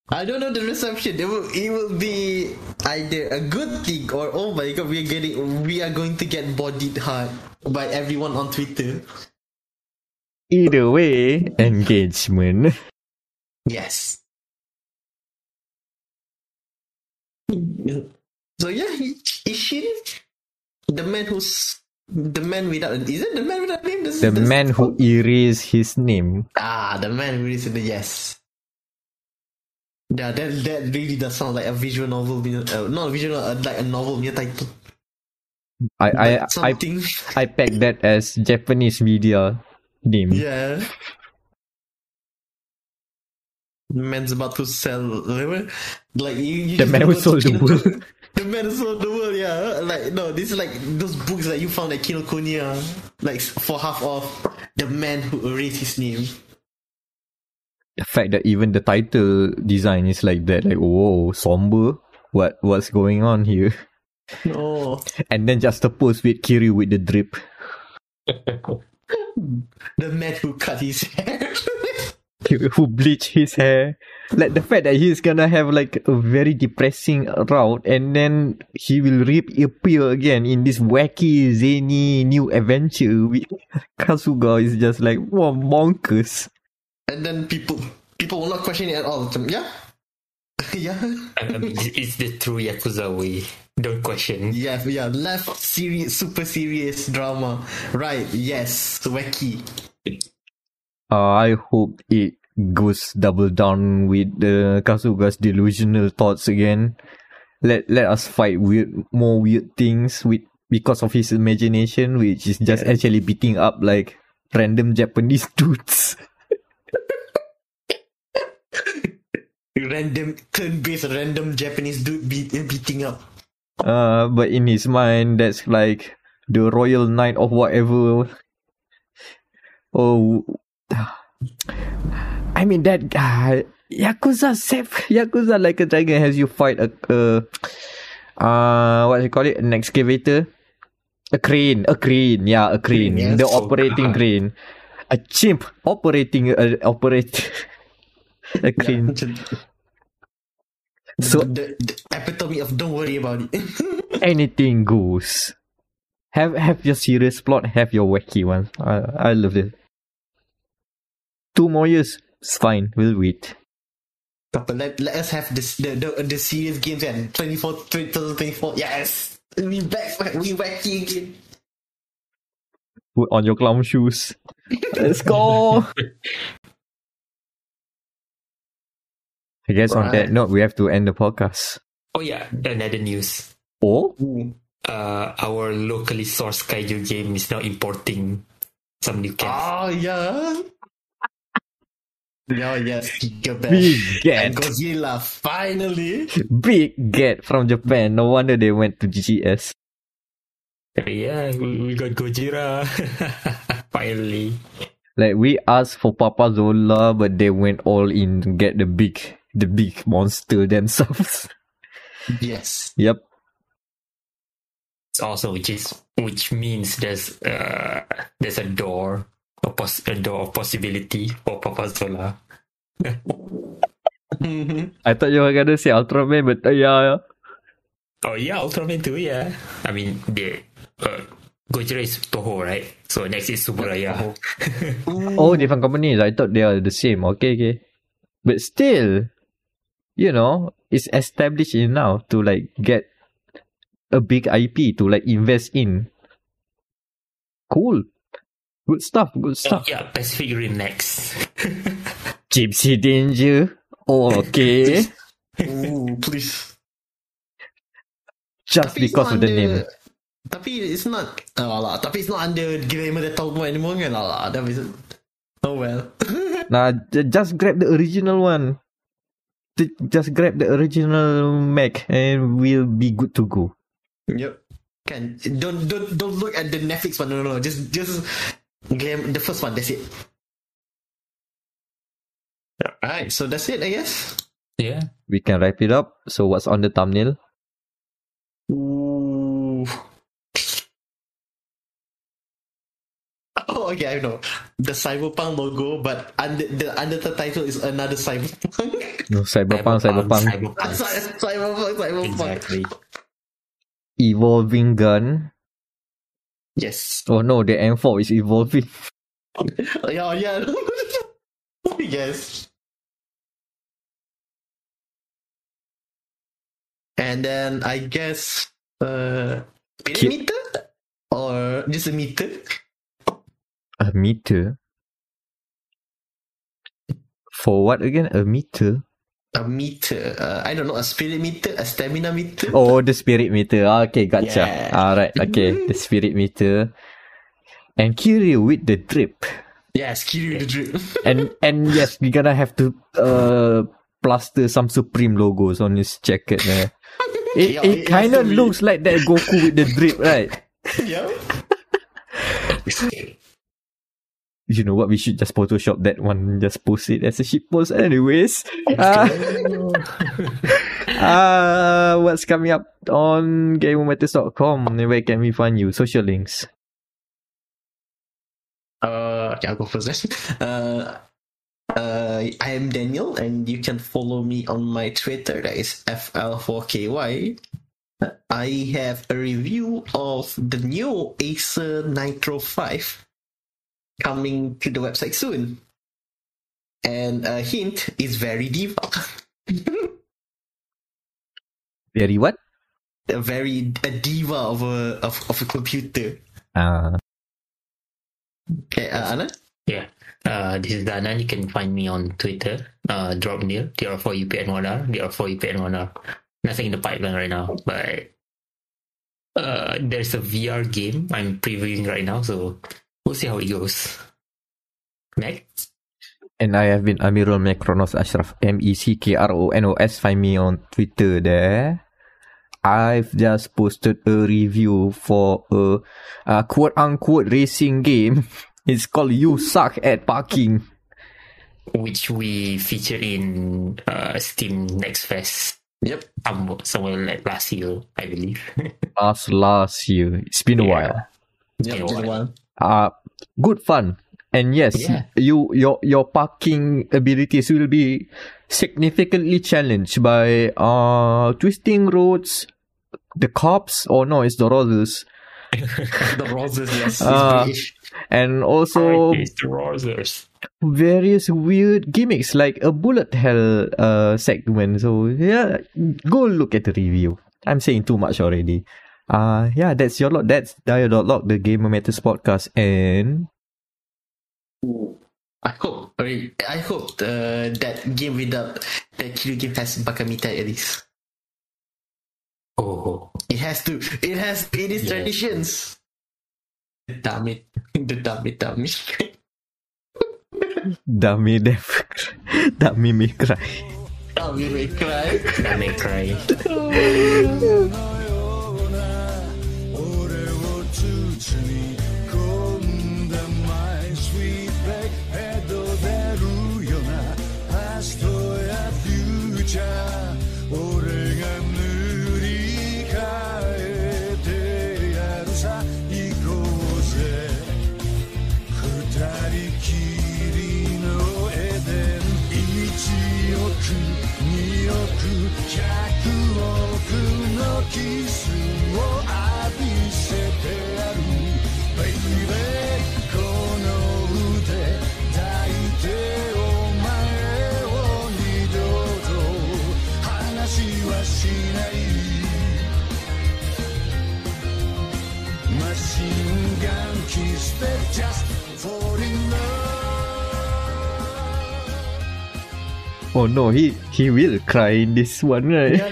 I don't know the reception. It will be either a good thing or oh my god, we are going to get bodied hard by everyone on Twitter. Either way, engagement. Yes. So yeah, Ishin, the man without a name? Who erased his name. The man who erased his name, yes. Yeah, that really does sound like a visual novel, like a novel near title. I pegged that as Japanese media. Name. Yeah. The man's about to sell. Remember? Like you the man who sold the world. The man who sold the world. Yeah. Like no, this is like those books that you found at Kinokuniya, like for half off. The man who erased his name. The fact that even the title design is like that, like whoa, somber. What's going on here? No. And then just a post with Kiryu with the drip. The man who cut his hair. who bleached his hair. Like the fact that he's gonna have like a very depressing route and then he will reappear again in this wacky, zany new adventure with Kasuga is just like, wow, bonkers. And then people will not question it at all. Yeah? Yeah. It's the true Yakuza way. Don't question. Yeah. Left, serious, super serious drama. Right, yes. Wacky. I hope it goes double down with Kasuga's delusional thoughts again. Let us fight more weird things because of his imagination, which is just actually beating up like random Japanese dudes. Random turn-based random Japanese dude beating up. But in his mind, that's like the royal knight of whatever. Oh, I mean that guy. Yakuza Like a Dragon has you fight an excavator, a crane. Yeah, a crane. Yes. The operating crane, a chimp operating a crane. So the epitome of don't worry about it. Anything goes. Have your serious plot, have your wacky one. I love it. 2 more years, it's fine. We'll wait. Papa, let us have this, the serious games and 2024. Yes, we back. We wacky again. Put on your clown shoes. Let's go. I guess on that note, we have to end the podcast. Oh yeah, another news. Oh? Our locally sourced kaiju game is now importing some new games. Oh yeah? Yes, Gigabash. Big Get. And Gojira, finally. Big Get from Japan. No wonder they went to GGS. Yeah, we got Gojira. Finally. Like, we asked for Papa Zola, but they went all in to get the big monster themselves. Yes. Yep. It's also which means there's a door of possibility for Papa Zola. I thought you were gonna say Ultraman, but yeah. Oh yeah, Ultraman too. Yeah. I mean, the Gojira is Toho, right? So next is Tsuburaya. Oh, different companies. I thought they are the same. Okay. But still, you know, it's established enough to like get a big IP to like invest in. Cool. Good stuff. Yeah, Pacific Rim next. Gypsy Danger. Okay. Ooh, please. Just tapi because of the name. Tapi it's not. Tapi it's not under Guillermo del Toro anymore, kan? That is. Oh well. Nah, just grab the original one. Just grab the original Mac and we'll be good to go. Yep. Can don't look at the Netflix one. No. Just the first one. That's it. Alright, so that's it, I guess. Yeah, we can wrap it up. So what's on the thumbnail? Ooh. Oh, okay, I know the Cyberpunk logo, but under the title is another Cyberpunk. No, Cyberpunk. Exactly. Evolving gun. Yes. Oh no, the M4 is evolving. Yeah. Yes. And then I guess perimeter or just a meter. A meter? For what again? A meter? A meter. I don't know. A spirit meter? A stamina meter? Oh, the spirit meter. Okay, gotcha. Yeah. Alright, okay. The spirit meter. And Kiryu with the drip. Yes, Kiryu with the drip. And yes, we're gonna have to plaster some Supreme logos on his jacket there. It kind of looks like that Goku with the drip, right? Yeah. You know what? We should just Photoshop that one. Just post it as a ship post. Anyways, what's coming up on GameMatters.com? Where can we find you? Social links. Okay, I'll go first. I am Danial, and you can follow me on my Twitter, that is FL4KY. I have a review of the new Acer Nitro 5 coming to the website soon. And a hint, it's very diva. Very what? A diva of a computer. Okay, Anan? Yeah. This is Anan. You can find me on Twitter. Dropnil, DR4UPN1R, DR4UPN1R. Nothing in the pipeline right now, but there's a VR game I'm previewing right now, so we'll see how it goes. Meck? And I have been Amirul Mekronos Ashraf, MECKRONOS. Find me on Twitter there. I've just posted a review for a quote-unquote racing game. It's called You Suck at Parking, which we featured in Steam Next Fest. Yep. Somewhere like last year, I believe. last year. It's been a while. Yeah, it's been a while. Good fun. And yes, your parking abilities will be significantly challenged by twisting roads, the cops, or no, it's the roses. The roses, yes. And also various weird gimmicks like a bullet hell segment. So yeah, go look at the review. I'm saying too much already. Yeah, that's your lot. That's dia.log, the Gamer Matters podcast, and I hope that game without that Kiryu game has Bakamita at least. Oh, it is traditions. Dummy. Dummy may cry. Dummy may cry. Oh no, he will cry in this one, right? Yeah,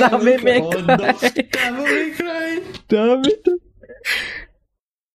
Dame may cry.